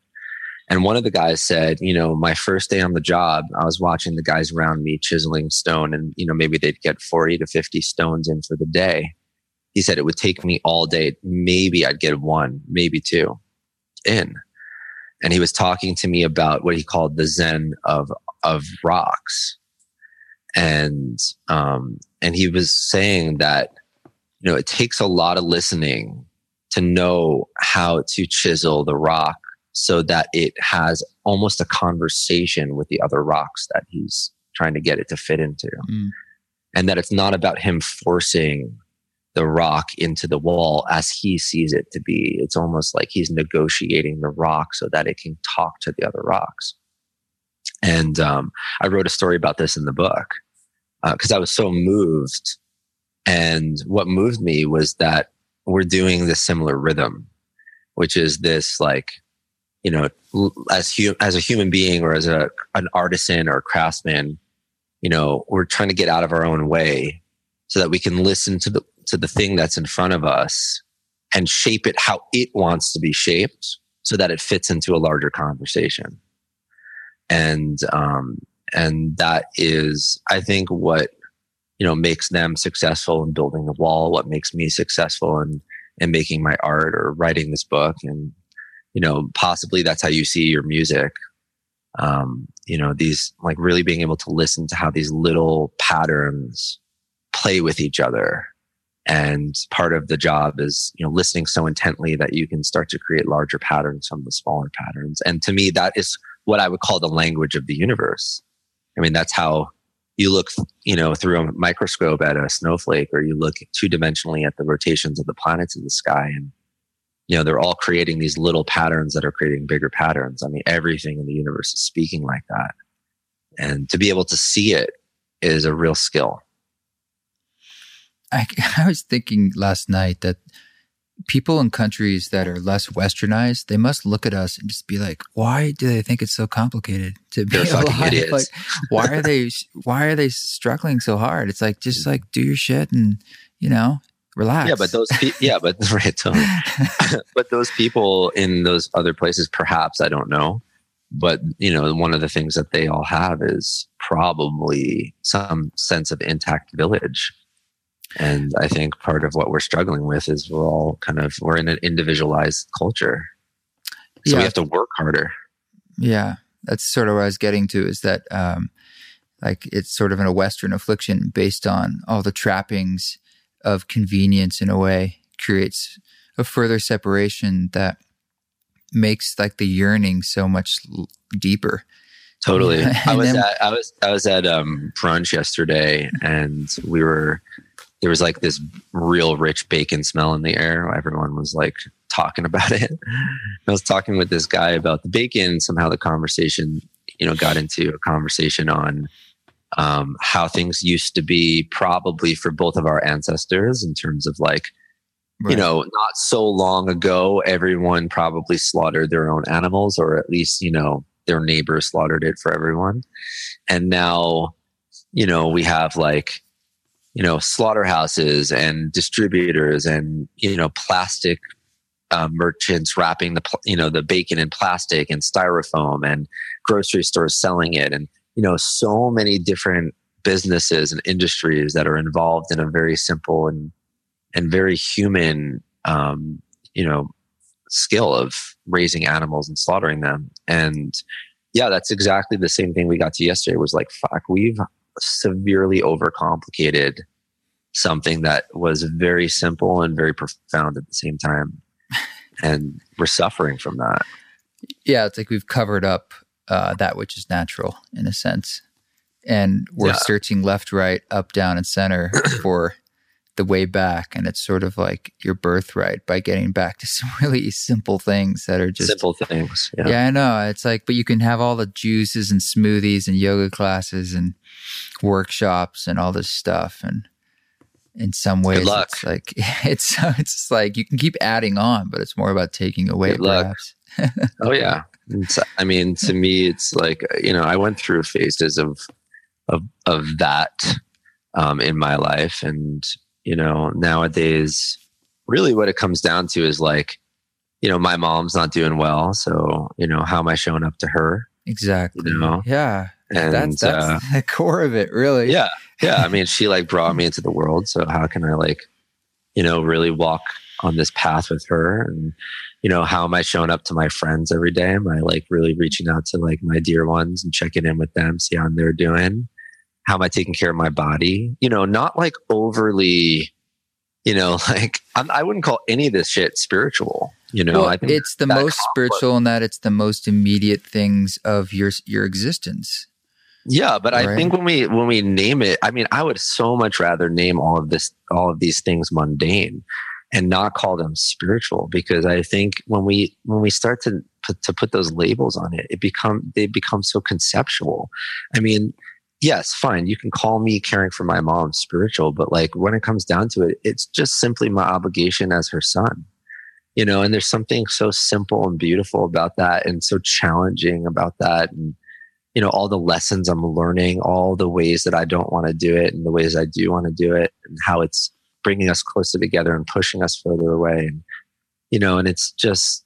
And one of the guys said, you know, my first day on the job, I was watching the guys around me chiseling stone, and, you know, maybe they'd get forty to fifty stones in for the day. He said it would take me all day. Maybe I'd get one, maybe two in. And he was talking to me about what he called the Zen of, of rocks. And, um, and he was saying that, you know, it takes a lot of listening to know how to chisel the rock so that it has almost a conversation with the other rocks that he's trying to get it to fit into. Mm. And that it's not about him forcing the rock into the wall as he sees it to be. It's almost like he's negotiating the rock so that it can talk to the other rocks. And um, I wrote a story about this in the book because uh, I was so moved. And what moved me was that we're doing this similar rhythm, which is this like, you know, as hu- as a human being or as a an artisan or a craftsman, you know, we're trying to get out of our own way so that we can listen to the to the thing that's in front of us and shape it how it wants to be shaped so that it fits into a larger conversation. And um, and that is, I think, what, you know, makes them successful in building the wall, what makes me successful in, in making my art or writing this book. And, you know, possibly that's how you see your music. Um, you know, these, like really being able to listen to how these little patterns play with each other. And part of the job is, you know, listening so intently that you can start to create larger patterns from the smaller patterns. And to me, that is what I would call the language of the universe. I mean, that's how you look, you know, through a microscope at a snowflake, or you look two-dimensionally at the rotations of the planets in the sky. And, you know, they're all creating these little patterns that are creating bigger patterns. I mean, everything in the universe is speaking like that. And to be able to see it is a real skill. I, I was thinking last night that people in countries that are less westernized, they must look at us and just be like, why do they think it's so complicated to be They're alive? Idiots. Like, why are they, why are they struggling so hard? It's like, just like do your shit and, you know, relax. Yeah, but those, pe- yeah, but, right, totally. But those people in those other places, perhaps, I don't know. But, you know, one of the things that they all have is probably some sense of intact village. And I think part of what we're struggling with is we're all kind of, we're in an individualized culture. So yeah. We have to work harder. Yeah. That's sort of what I was getting to is that um, like it's sort of in a Western affliction based on all the trappings of convenience in a way creates a further separation that makes like the yearning so much l- deeper. Totally. Yeah. I was then, at, I was, I was at um, brunch yesterday and we were... There was like this real rich bacon smell in the air. Everyone was like talking about it. I was talking with this guy about the bacon. Somehow the conversation, you know, got into a conversation on um, how things used to be probably for both of our ancestors in terms of like, right. You know, not so long ago, everyone probably slaughtered their own animals or at least, you know, their neighbor slaughtered it for everyone. And now, you know, we have like, you know, slaughterhouses and distributors and, you know, plastic uh, merchants wrapping the, pl- you know, the bacon in plastic and styrofoam and grocery stores selling it. And, you know, so many different businesses and industries that are involved in a very simple and, and very human, um, you know, skill of raising animals and slaughtering them. And yeah, that's exactly the same thing we got to yesterday was like, fuck, we've severely overcomplicated something that was very simple and very profound at the same time. And we're suffering from that. Yeah, it's like we've covered up uh, that which is natural in a sense. And we're yeah. searching left, right, up, down, and center for the way back. And it's sort of like your birthright by getting back to some really simple things that are just... Simple things. Yeah, yeah I know. It's like, but you can have all the juices and smoothies and yoga classes and workshops and all this stuff. And in some ways, it's like, it's, it's like you can keep adding on, but it's more about taking away. Good luck. Perhaps. Oh yeah. It's, I mean, to me, it's like, you know, I went through phases of, of, of that um, in my life. And, you know, nowadays, really what it comes down to is like, you know, my mom's not doing well. So, you know, how am I showing up to her? Exactly. You know? Yeah. And that's, that's uh, the core of it, really. Yeah. Yeah. I mean, she like brought me into the world. So how can I like, you know, really walk on this path with her? And, you know, how am I showing up to my friends every day? Am I like really reaching out to like my dear ones and checking in with them, see how they're doing? How am I taking care of my body? You know, not like overly You know, like I'm, I wouldn't call any of this shit spiritual. You know, well, I think it's the most complex. Spiritual in that it's the most immediate things of your your existence. Yeah, but right? I think when we when we name it, I mean, I would so much rather name all of this, all of these things mundane, and not call them spiritual, because I think when we when we start to to put those labels on it, it become they become so conceptual. I mean, yes, fine, you can call me caring for my mom spiritual, but like when it comes down to it, it's just simply my obligation as her son. You know, and there's something so simple and beautiful about that, and so challenging about that, and you know, all the lessons I'm learning, all the ways that I don't want to do it, and the ways I do want to do it, and how it's bringing us closer together and pushing us further away, and you know, and it's just,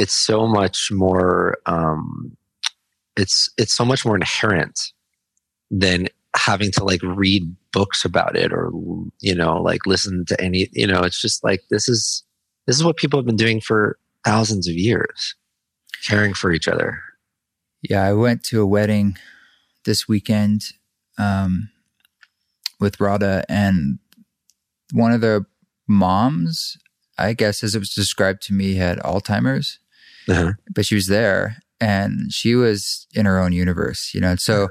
it's so much more, um, it's it's so much more inherent than having to like read books about it, or you know, like listen to any, you know, it's just like this is. This is what people have been doing for thousands of years, caring for each other. Yeah, I went to a wedding this weekend um, with Radha, and one of the moms, I guess as it was described to me, had Alzheimer's, uh-huh. but she was there and she was in her own universe, you know. And so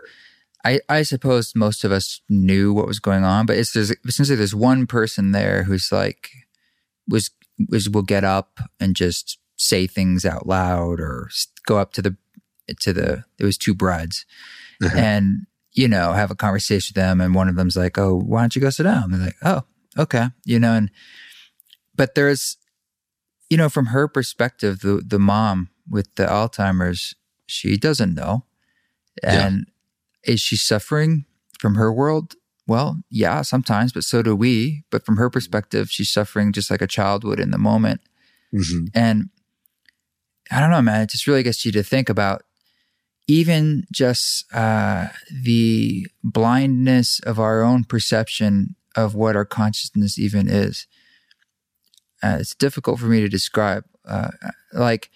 I, I suppose most of us knew what was going on, but it's there's, essentially there's one person there who's like, was is we'll get up and just say things out loud, or go up to the, to the, it was two brides uh-huh. and, you know, have a conversation with them. And one of them's like, oh, why don't you go sit down? And they're like, oh, okay. You know, and, but there's, you know, from her perspective, the, the mom with the Alzheimer's, she doesn't know. And yeah. Is she suffering from her world? Well, yeah, sometimes, but so do we. But from her perspective, she's suffering just like a child would in the moment. Mm-hmm. And I don't know, man, it just really gets you to think about even just uh, the blindness of our own perception of what our consciousness even is. Uh, it's difficult for me to describe. Uh, like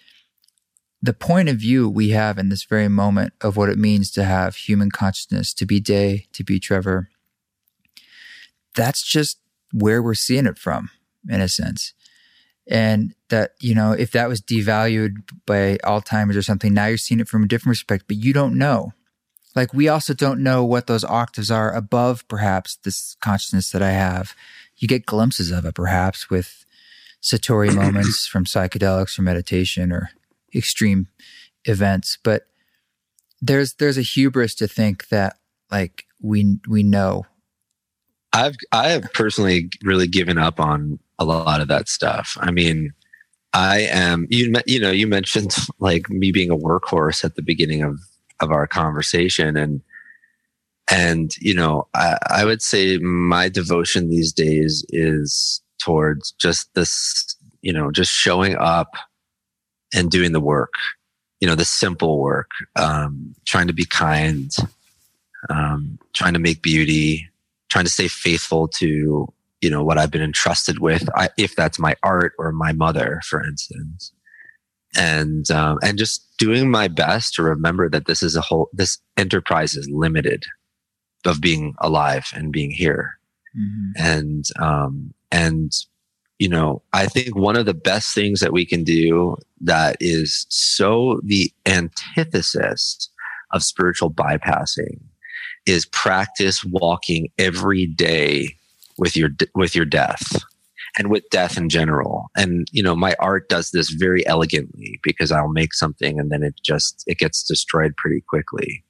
the point of view we have in this very moment of what it means to have human consciousness, to be Day, to be Trevor. That's just where we're seeing it from, in a sense. And that, you know, if that was devalued by Alzheimer's or something, now you're seeing it from a different perspective, but you don't know. Like, we also don't know what those octaves are above, perhaps, this consciousness that I have. You get glimpses of it, perhaps, with satori moments from psychedelics or meditation or extreme events. But there's there's a hubris to think that, like, we we know. I've I have personally really given up on a lot of that stuff. I mean, I am you you know you mentioned like me being a workhorse at the beginning of, of our conversation, and and you know I, I would say my devotion these days is towards just this, you know, just showing up and doing the work, you know, the simple work, um, trying to be kind, um, trying to make beauty. Trying to stay faithful to, you know, what I've been entrusted with, I, if that's my art or my mother, for instance, and um, and just doing my best to remember that this is a whole, this enterprise is limited, of being alive and being here, mm-hmm. and um, and you know, I think one of the best things that we can do that is so the antithesis of spiritual bypassing. Is practice walking every day with your with your death, and with death in general. And you know, my art does this very elegantly, because I'll make something and then it just it gets destroyed pretty quickly.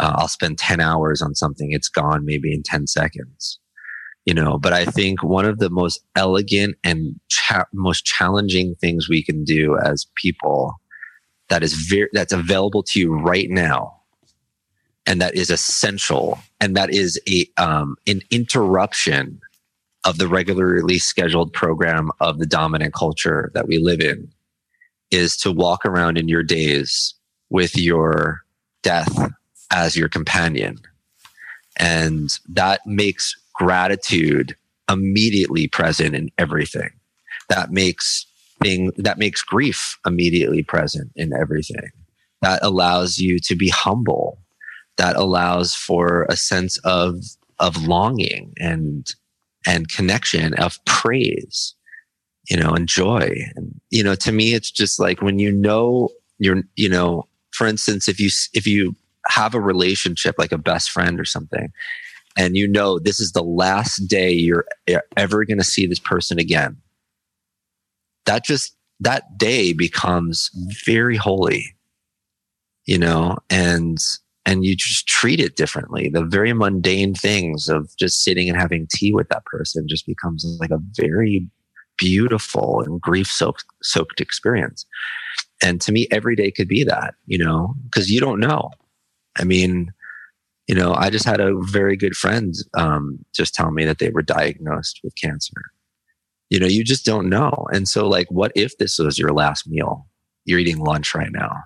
Uh, I'll spend ten hours on something; it's gone maybe in ten seconds. You know, but I think one of the most elegant and cha- most challenging things we can do as people that is very that's available to you right now. And that is essential, and that is a um, an interruption of the regularly scheduled program of the dominant culture that we live in, is to walk around in your days with your death as your companion. And that makes gratitude immediately present in everything. That makes thing, that makes grief immediately present in everything. That allows you to be humble. That allows for a sense of of longing and and connection of praise, you know, and joy. And, you know, to me, it's just like when you know you're, you know, for instance, if you, if you have a relationship like a best friend or something, and you know, this is the last day you're ever going to see this person again, that just, that day becomes very holy, you know, and, and you just treat it differently. The very mundane things of just sitting and having tea with that person just becomes like a very beautiful and grief soaked, soaked experience. And to me, every day could be that, you know, because you don't know. I mean, you know, I just had a very good friend um, just tell me that they were diagnosed with cancer. You know, you just don't know. And so like, what if this was your last meal? You're eating lunch right now.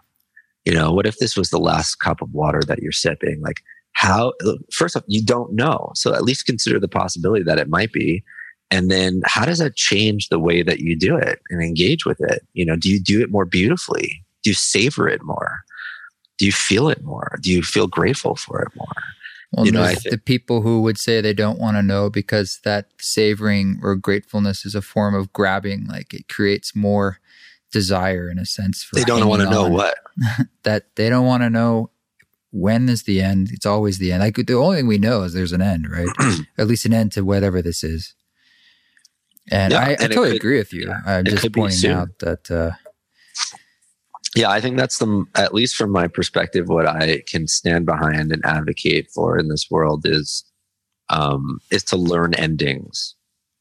You know, what if this was the last cup of water that you're sipping? Like how, first off, you don't know. So at least consider the possibility that it might be. And then how does that change the way that you do it and engage with it? You know, do you do it more beautifully? Do you savor it more? Do you feel it more? Do you feel grateful for it more? Well, you know, I th- the people who would say they don't want to know because that savoring or gratefulness is a form of grabbing, like it creates more desire in a sense. For they don't want to know what? That they don't want to know when is the end. It's always the end. Like the only thing we know is there's an end, right? At least an end to whatever this is. And yeah, I, I and totally could, agree with you. Yeah, I'm just pointing out that... Uh, yeah, I think that's the, at least from my perspective, what I can stand behind and advocate for in this world is, um, is to learn endings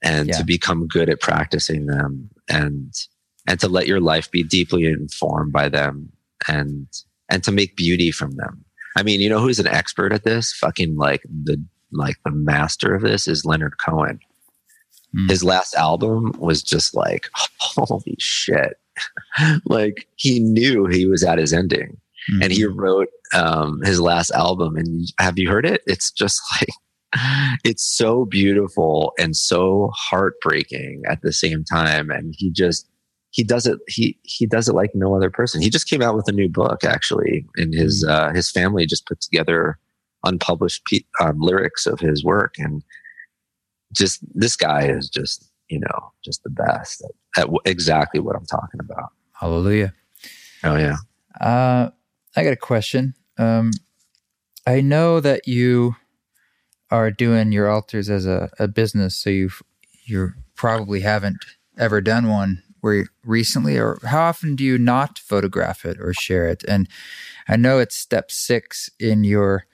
and yeah. to become good at practicing them and, and to let your life be deeply informed by them and, and to make beauty from them. I mean, you know, who's an expert at this? Fucking like the, like the master of this is Leonard Cohen. Mm. His last album was just like, holy shit. Like he knew he was at his ending, mm-hmm. and he wrote um, his last album. And have you heard it? It's just like, it's so beautiful and so heartbreaking at the same time. And he just, he does it. He, he does it like no other person. He just came out with a new book actually. And his, uh, his family just put together unpublished pe- um, lyrics of his work. And just, this guy is just, you know, just the best at, at w- exactly what I'm talking about. Hallelujah. Oh, yeah. Uh, I got a question. Um, I know that you are doing your altars as a, a business, so you've, you probably haven't ever done one where recently, or how often do you not photograph it or share it? And I know it's step six in your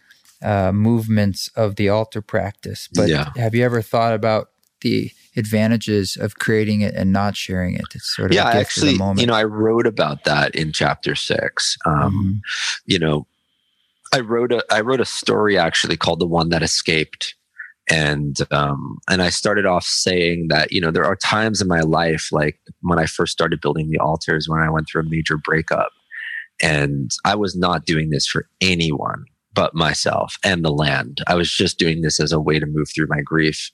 uh, movements of the altar practice, but yeah. have you ever thought about the advantages of creating it and not sharing it? It's sort of yeah, a gift actually, to the moment. You know, I wrote about that in chapter six. Um, mm-hmm. You know, I wrote a I wrote a story actually called "The One That Escaped," and um, and I started off saying that, you know, there are times in my life, like when I first started building the altars, when I went through a major breakup, and I was not doing this for anyone but myself and the land. I was just doing this as a way to move through my grief.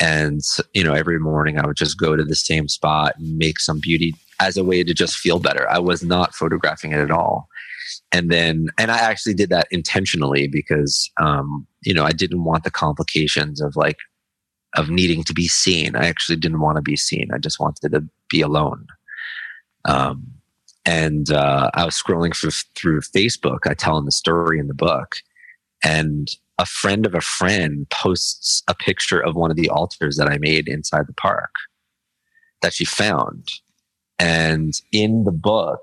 And, you know, every morning I would just go to the same spot and make some beauty as a way to just feel better. I was not photographing it at all. And then, and I actually did that intentionally because, um, you know, I didn't want the complications of like, of needing to be seen. I actually didn't want to be seen. I just wanted to be alone. Um, and uh, I was scrolling through, through Facebook. I tell in the story in the book, and a friend of a friend posts a picture of one of the altars that I made inside the park that she found. And in the book,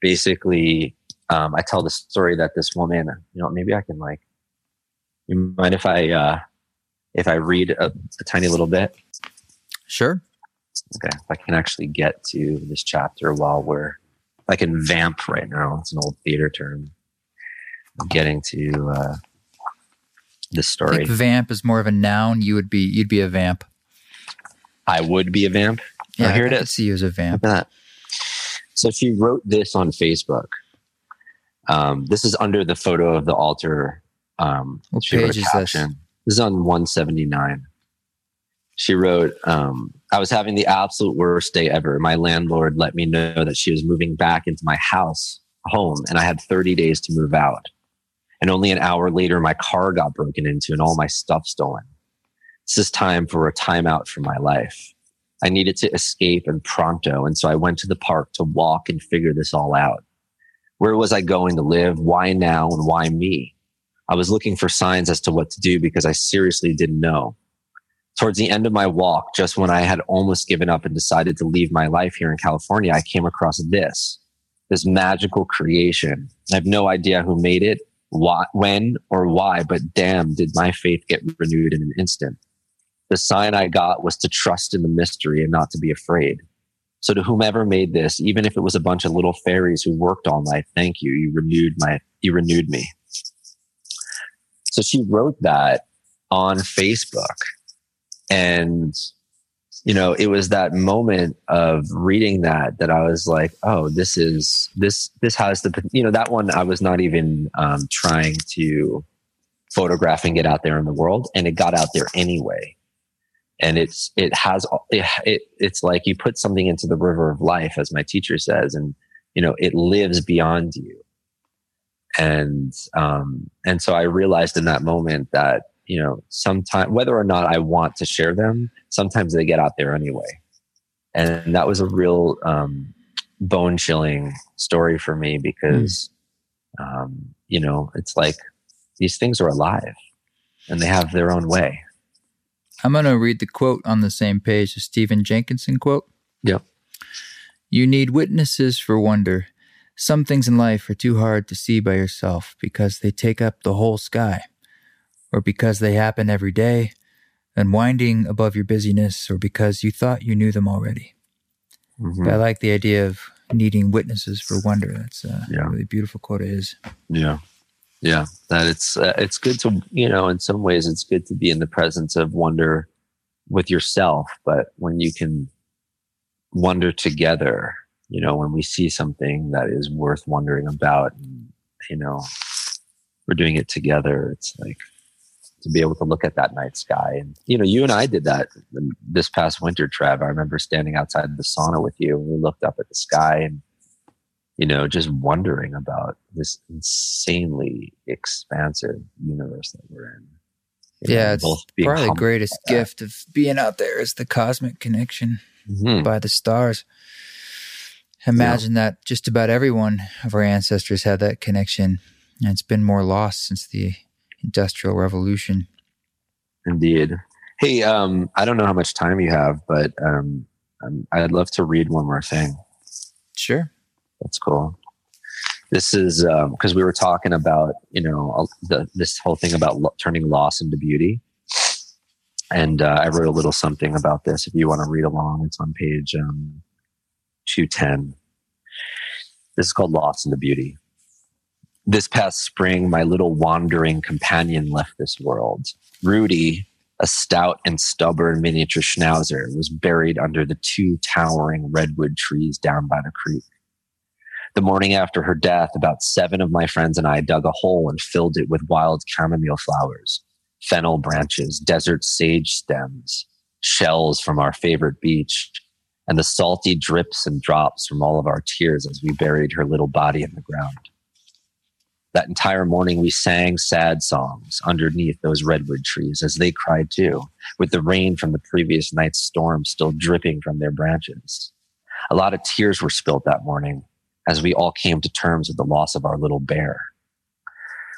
basically, um, I tell the story that this woman, you know, maybe I can like, you mind if I, uh, if I read a, a tiny little bit? Sure. Okay. If I can actually get to this chapter while we're, I can vamp right now. It's an old theater term. I'm getting to, uh, the story. I think vamp is more of a noun. You would be, you'd be a vamp. I would be a vamp. Yeah, oh, here I it is. See you as a vamp. Look at that. So she wrote this on Facebook. Um, this is under the photo of the altar. Um, what she page wrote a is caption. This? This is on one seventy-nine. She wrote, um, I was having the absolute worst day ever. My landlord let me know that she was moving back into my house, home, and I had thirty days to move out. And only an hour later, my car got broken into and all my stuff stolen. it's this time for a timeout for my life. I needed to escape and pronto. And so I went to the park to walk and figure this all out. Where was I going to live? Why now? And why me? I was looking for signs as to what to do because I seriously didn't know. Towards the end of my walk, just when I had almost given up and decided to leave my life here in California, I came across this, this magical creation. I have no idea who made it, why, when, or why, but damn, did my faith get renewed in an instant. The sign I got was to trust in the mystery and not to be afraid. So to whomever made this, even if it was a bunch of little fairies who worked all night, thank you. You renewed my, you renewed me. So she wrote that on Facebook. And, you know, it was that moment of reading that, that I was like, oh, this is, this, this has the, you know, that one I was not even um, trying to photograph and get out there in the world. And it got out there anyway. And it's, it has, it, it, it's like you put something into the river of life, as my teacher says, and, you know, it lives beyond you. And, um, and so I realized in that moment that, you know, sometimes, whether or not I want to share them, sometimes they get out there anyway. And that was a real, um, bone chilling story for me because, mm. um, you know, it's like these things are alive and they have their own way. I'm going to read the quote on the same page, a Stephen Jenkinson quote. Yeah. You need witnesses for wonder. Some things in life are too hard to see by yourself because they take up the whole sky, or because they happen every day, unwinding above your busyness, or because you thought you knew them already. Mm-hmm. But I like the idea of needing witnesses for wonder. That's a yeah. really beautiful quote it is. Yeah. Yeah, that it's uh, it's good to, you know, in some ways it's good to be in the presence of wonder with yourself, but when you can wonder together, you know, when we see something that is worth wondering about, and, you know, we're doing it together, it's like to be able to look at that night sky. And, you know, you and I did that this past winter, Trav. I remember standing outside the sauna with you and we looked up at the sky and, you know, just wondering about this insanely expansive universe that we're in. You yeah, know, it's probably the greatest gift of being out there is the cosmic connection mm-hmm. by the stars. Imagine yeah. that just about every one of our ancestors had that connection. And it's been more lost since the Industrial Revolution. Indeed. Hey, um, I don't know how much time you have, but um, um, I'd love to read one more thing. Sure. That's cool. This is because um, we were talking about, you know, the, this whole thing about lo- turning loss into beauty. And uh, I wrote a little something about this. If you want to read along, it's on page um, two ten. This is called Loss into Beauty. This past spring, my little wandering companion left this world. Rudy, a stout and stubborn miniature schnauzer, was buried under the two towering redwood trees down by the creek. The morning after her death, about seven of my friends and I dug a hole and filled it with wild chamomile flowers, fennel branches, desert sage stems, shells from our favorite beach, and the salty drips and drops from all of our tears as we buried her little body in the ground. That entire morning, we sang sad songs underneath those redwood trees as they cried too, with the rain from the previous night's storm still dripping from their branches. A lot of tears were spilled that morning, as we all came to terms with the loss of our little bear.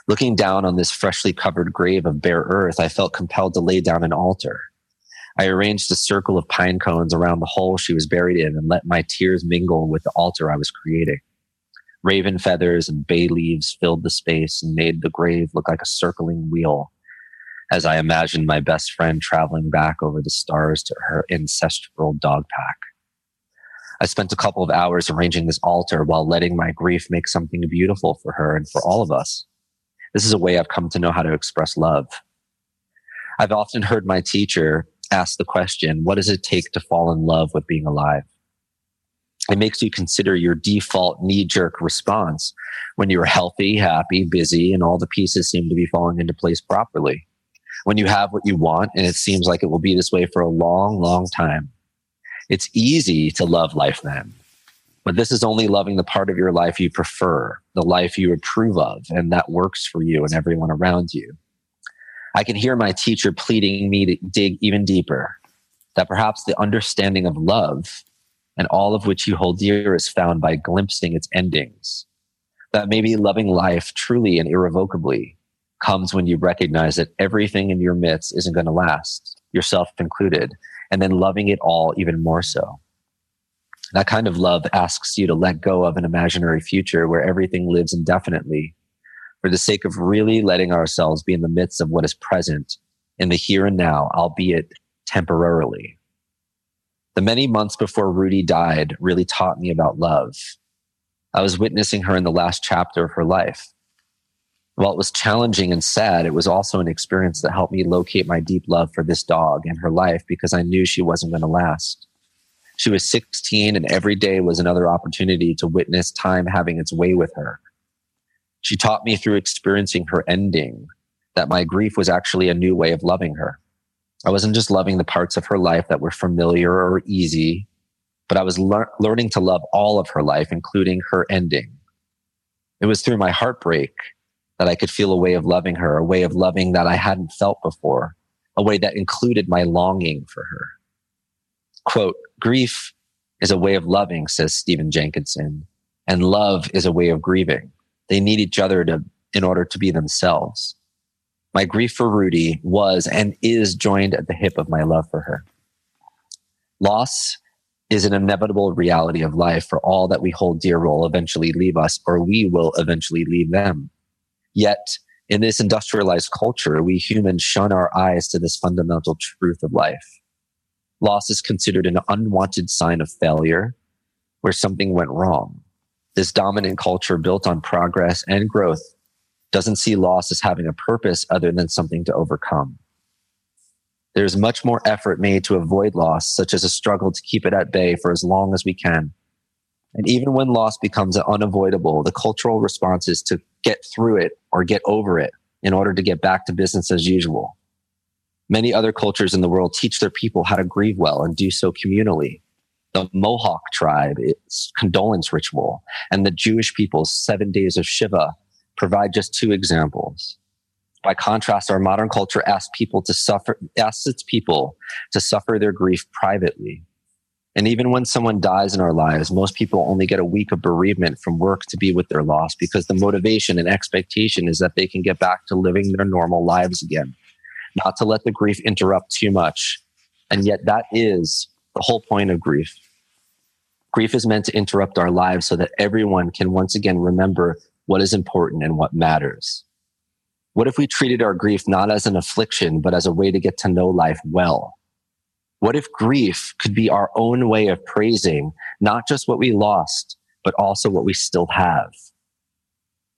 Looking down on this freshly covered grave of bare earth, I felt compelled to lay down an altar. I arranged a circle of pine cones around the hole she was buried in and let my tears mingle with the altar I was creating. Raven feathers and bay leaves filled the space and made the grave look like a circling wheel as I imagined my best friend traveling back over the stars to her ancestral dog pack. I spent a couple of hours arranging this altar while letting my grief make something beautiful for her and for all of us. This is a way I've come to know how to express love. I've often heard my teacher ask the question, what does it take to fall in love with being alive? It makes you consider your default knee-jerk response when you're healthy, happy, busy, and all the pieces seem to be falling into place properly. When you have what you want, and it seems like it will be this way for a long, long time. It's easy to love life then, but this is only loving the part of your life you prefer, the life you approve of, and that works for you and everyone around you. I can hear my teacher pleading me to dig even deeper, that perhaps the understanding of love and all of which you hold dear is found by glimpsing its endings, that maybe loving life truly and irrevocably comes when you recognize that everything in your midst isn't going to last, yourself included, and then loving it all even more so. That kind of love asks you to let go of an imaginary future where everything lives indefinitely for the sake of really letting ourselves be in the midst of what is present in the here and now, albeit temporarily. The many months before Rudy died really taught me about love. I was witnessing her in the last chapter of her life. While it was challenging and sad, it was also an experience that helped me locate my deep love for this dog and her life, because I knew she wasn't going to last. She was sixteen, and every day was another opportunity to witness time having its way with her. She taught me through experiencing her ending that my grief was actually a new way of loving her. I wasn't just loving the parts of her life that were familiar or easy, but I was lear- learning to love all of her life, including her ending. It was through my heartbreak that I could feel a way of loving her, a way of loving that I hadn't felt before, a way that included my longing for her. Quote, "Grief is a way of loving," says Stephen Jenkinson, "and love is a way of grieving. They need each other to, in order to be themselves. My grief for Rudy was and is joined at the hip of my love for her." Loss is an inevitable reality of life, for all that we hold dear will eventually leave us, or we will eventually leave them. Yet, in this industrialized culture, we humans shun our eyes to this fundamental truth of life. Loss is considered an unwanted sign of failure, where something went wrong. This dominant culture built on progress and growth doesn't see loss as having a purpose other than something to overcome. There's much more effort made to avoid loss, such as a struggle to keep it at bay for as long as we can. And even when loss becomes unavoidable, the cultural response is to get through it or get over it in order to get back to business as usual. Many other cultures in the world teach their people how to grieve well and do so communally. The Mohawk tribe, its condolence ritual, and the Jewish people's seven days of Shiva provide just two examples. By contrast, our modern culture asks people to suffer, asks its people to suffer their grief privately. And even when someone dies in our lives, most people only get a week of bereavement from work to be with their loss, because the motivation and expectation is that they can get back to living their normal lives again, not to let the grief interrupt too much. And yet that is the whole point of grief. Grief is meant to interrupt our lives so that everyone can once again remember what is important and what matters. What if we treated our grief not as an affliction, but as a way to get to know life well? What if grief could be our own way of praising not just what we lost, but also what we still have?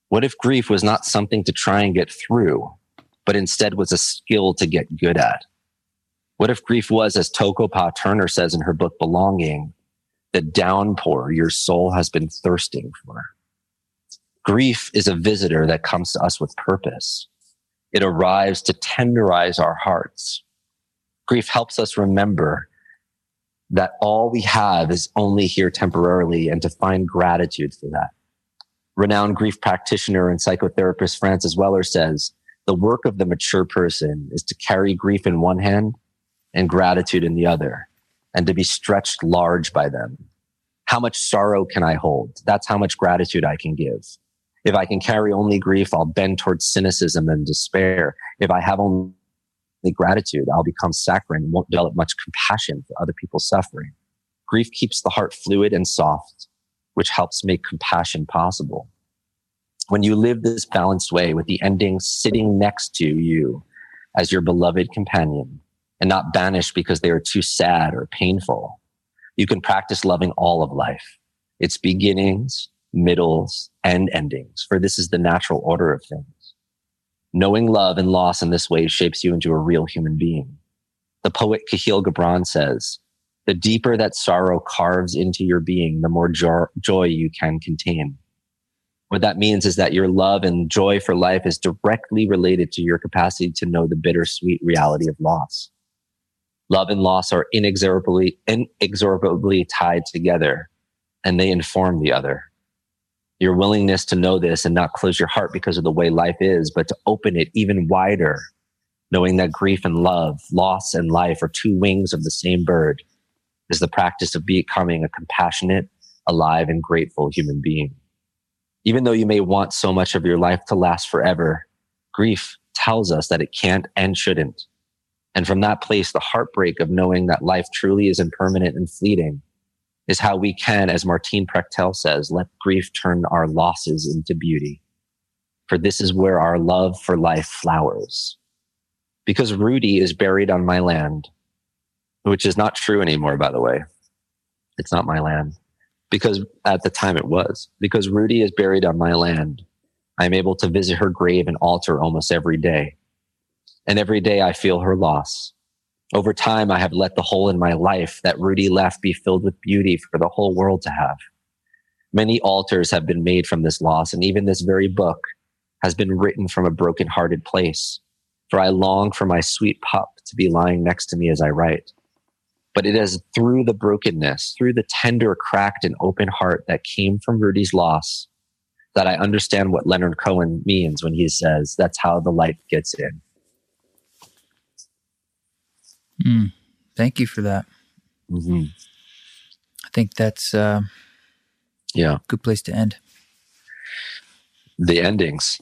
What if grief was not something to try and get through, but instead was a skill to get good at? What if grief was, as Toko Pa Turner says in her book Belonging, the downpour your soul has been thirsting for? Grief is a visitor that comes to us with purpose. It arrives to tenderize our hearts. Grief helps us remember that all we have is only here temporarily, and to find gratitude for that. Renowned grief practitioner and psychotherapist Frances Weller says, "The work of the mature person is to carry grief in one hand and gratitude in the other, and to be stretched large by them. How much sorrow can I hold? That's how much gratitude I can give. If I can carry only grief, I'll bend towards cynicism and despair. If I have only gratitude, I'll become saccharine and won't develop much compassion for other people's suffering." Grief keeps the heart fluid and soft, which helps make compassion possible. When you live this balanced way, with the ending sitting next to you as your beloved companion and not banished because they are too sad or painful, you can practice loving all of life, its beginnings, middles, and endings, for this is the natural order of things. Knowing love and loss in this way shapes you into a real human being. The poet Kahlil Gibran says, "The deeper that sorrow carves into your being, the more jo- joy you can contain." What that means is that your love and joy for life is directly related to your capacity to know the bittersweet reality of loss. Love and loss are inexorably, inexorably tied together, and they inform the other. Your willingness to know this and not close your heart because of the way life is, but to open it even wider, knowing that grief and love, loss and life are two wings of the same bird, is the practice of becoming a compassionate, alive, and grateful human being. Even though you may want so much of your life to last forever, grief tells us that it can't and shouldn't. And from that place, the heartbreak of knowing that life truly is impermanent and fleeting is how we can, as Martine Prechtel says, let grief turn our losses into beauty. For this is where our love for life flowers. Because Rudy is buried on my land, which is not true anymore, by the way. It's not my land. Because at the time it was. Because Rudy is buried on my land, I'm able to visit her grave and altar almost every day. And every day I feel her loss. Over time, I have let the hole in my life that Rudy left be filled with beauty for the whole world to have. Many altars have been made from this loss, and even this very book has been written from a broken-hearted place. For I long for my sweet pup to be lying next to me as I write. But it is through the brokenness, through the tender, cracked, and open heart that came from Rudy's loss that I understand what Leonard Cohen means when he says, that's how the light gets in. Mm, thank you for that. Mm-hmm. I think that's uh, yeah, a good place to end. The endings.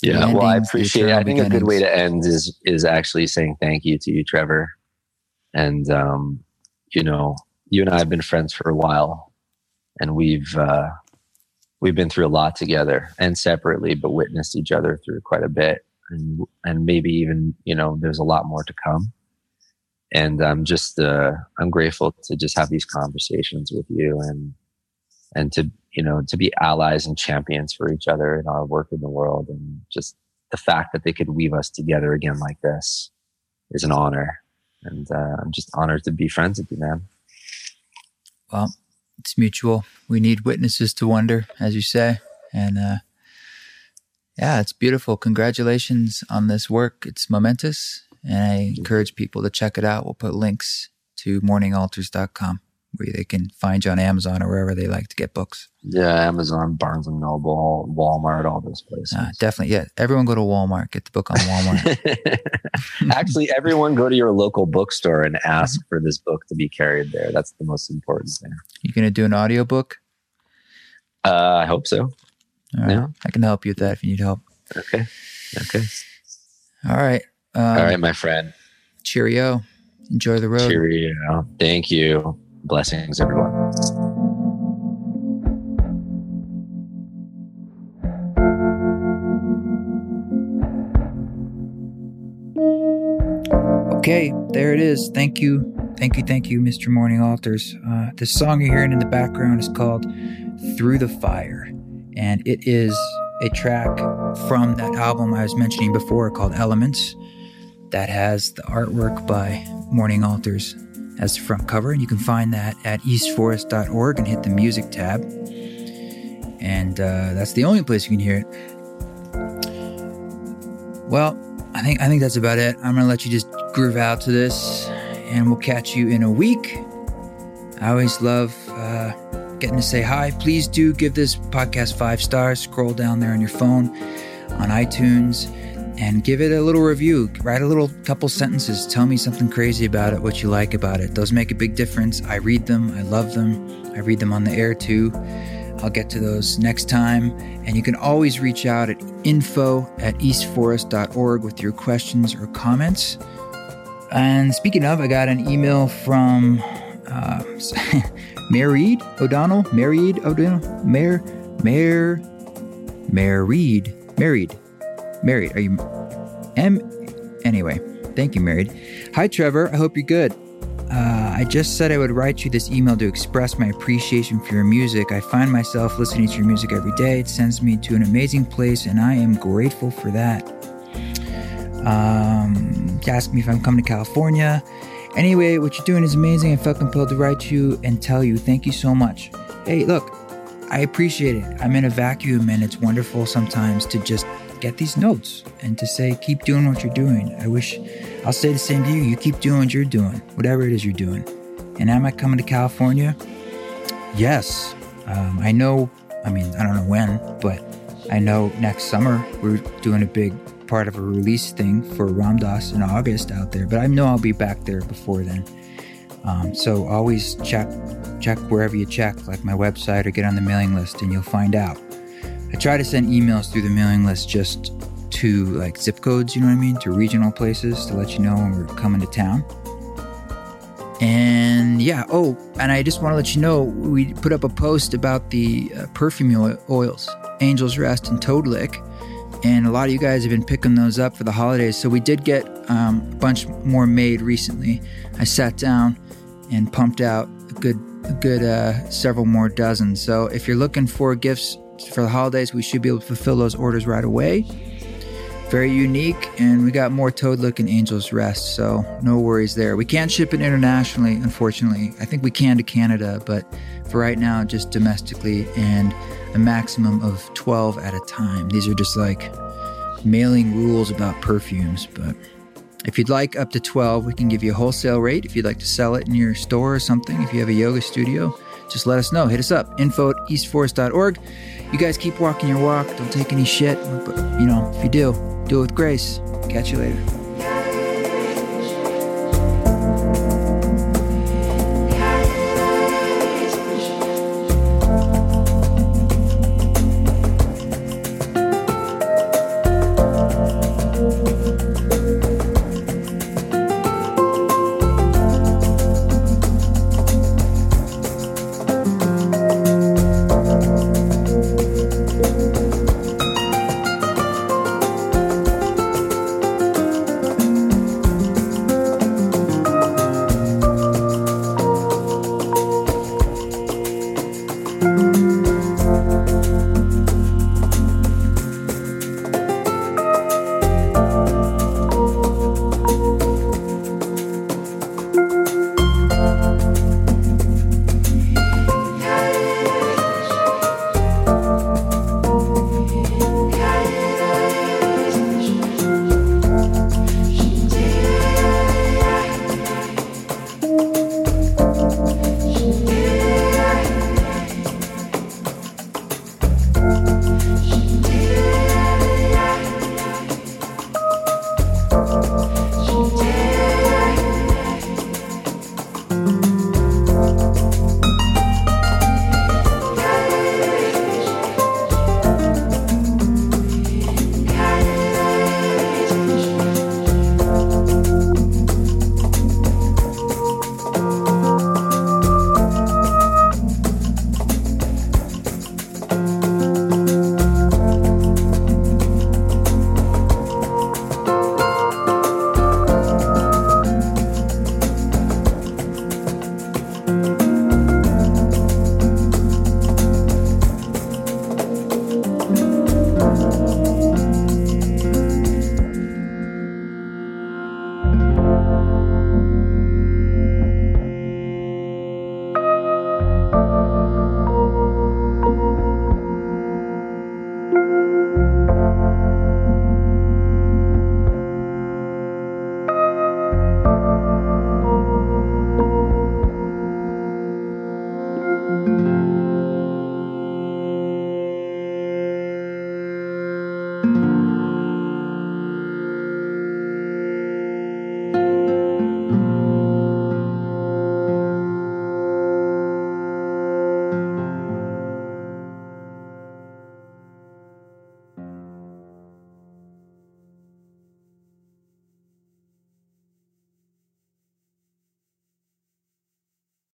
Yeah, endings, well, I appreciate it. I think beginnings. A good way to end is is actually saying thank you to you, Trevor. And, um, you know, you and I have been friends for a while, and we've uh, we've been through a lot together and separately, but witnessed each other through quite a bit. And, and maybe even, you know, there's a lot more to come. And I'm just, uh, I'm grateful to just have these conversations with you and and to, you know, to be allies and champions for each other in our work in the world. And just the fact that they could weave us together again like this is an honor. And uh, I'm just honored to be friends with you, man. Well, it's mutual. We need witnesses to wonder, as you say. And, uh, yeah, it's beautiful. Congratulations on this work. It's momentous, and I encourage people to check it out. We'll put links to morning altars dot com where they can find you on Amazon or wherever they like to get books. Yeah, Amazon, Barnes and Noble, Walmart, all those places. Uh, definitely, yeah. Everyone go to Walmart. Get the book on Walmart. Actually, everyone go to your local bookstore and ask for this book to be carried there. That's the most important thing. You going to do an audiobook? Uh, I hope so. All right. Yeah. I can help you with that if you need help. Okay. Okay. All right. Um, All right, my friend. Cheerio. Enjoy the road. Cheerio. Thank you. Blessings, everyone. Okay. There it is. Thank you. Thank you. Thank you, Mister Morning Altars. Uh, the song you're hearing in the background is called Through the Fire. And it is a track from that album I was mentioning before called Elements that has the artwork by Morning Altars as the front cover. And you can find that at east forest dot org and hit the music tab. And uh, that's the only place you can hear it. Well, I think, I think that's about it. I'm going to let you just groove out to this, and we'll catch you in a week. I always love... Uh, getting to say hi. Please do give this podcast five stars. Scroll down there on your phone on iTunes and give it a little review. Write a little couple sentences. Tell me something crazy about it, what you like about it. Those make a big difference. I read them. I love them. I read them on the air too. I'll get to those next time. And you can always reach out at info at east forest dot org with your questions or comments. And speaking of, I got an email from uh, Mary O'Donnell, Mary O'Donnell, Mare, Mare, Married, Married, Married. Are you M? Anyway, thank you, Married. Hi, Trevor. I hope you're good. Uh, I just said I would write you this email to express my appreciation for your music. I find myself listening to your music every day. It sends me to an amazing place, and I am grateful for that. Um, ask me if I'm coming to California. Anyway, what you're doing is amazing. I felt compelled to write to you and tell you thank you so much. Hey, look, I appreciate it. I'm in a vacuum, and it's wonderful sometimes to just get these notes and to say, keep doing what you're doing. I wish I'll say the same to you. You keep doing what you're doing, whatever it is you're doing. And am I coming to California? Yes. Um, I know, I mean, I don't know when, but I know next summer we're doing a big part of a release thing for Ram Dass in August out there, but I know I'll be back there before then. Um, so always check check wherever you check, like my website, or get on the mailing list and you'll find out. I try to send emails through the mailing list just to like zip codes, you know what I mean, to regional places to let you know when we're coming to town. And yeah, oh, and I just want to let you know, we put up a post about the uh, perfume oils, Angels Rest and Toad Lick, and a lot of you guys have been picking those up for the holidays. So we did get um, a bunch more made recently. I sat down and pumped out a good, a good uh, several more dozen. So if you're looking for gifts for the holidays, we should be able to fulfill those orders right away. Very unique, and we got more Toad Lick and Angels Rest, so no worries there. We can't ship it internationally, unfortunately. I think we can to Canada, but for right now, just domestically, and a maximum of twelve at a time. These are just like mailing rules about perfumes, but if you'd like up to twelve, we can give you a wholesale rate. If you'd like to sell it in your store or something, if you have a yoga studio, just let us know. Hit us up, info at east forest dot org. You guys keep walking your walk. Don't take any shit, but you know, if you do, do it with grace. Catch you later.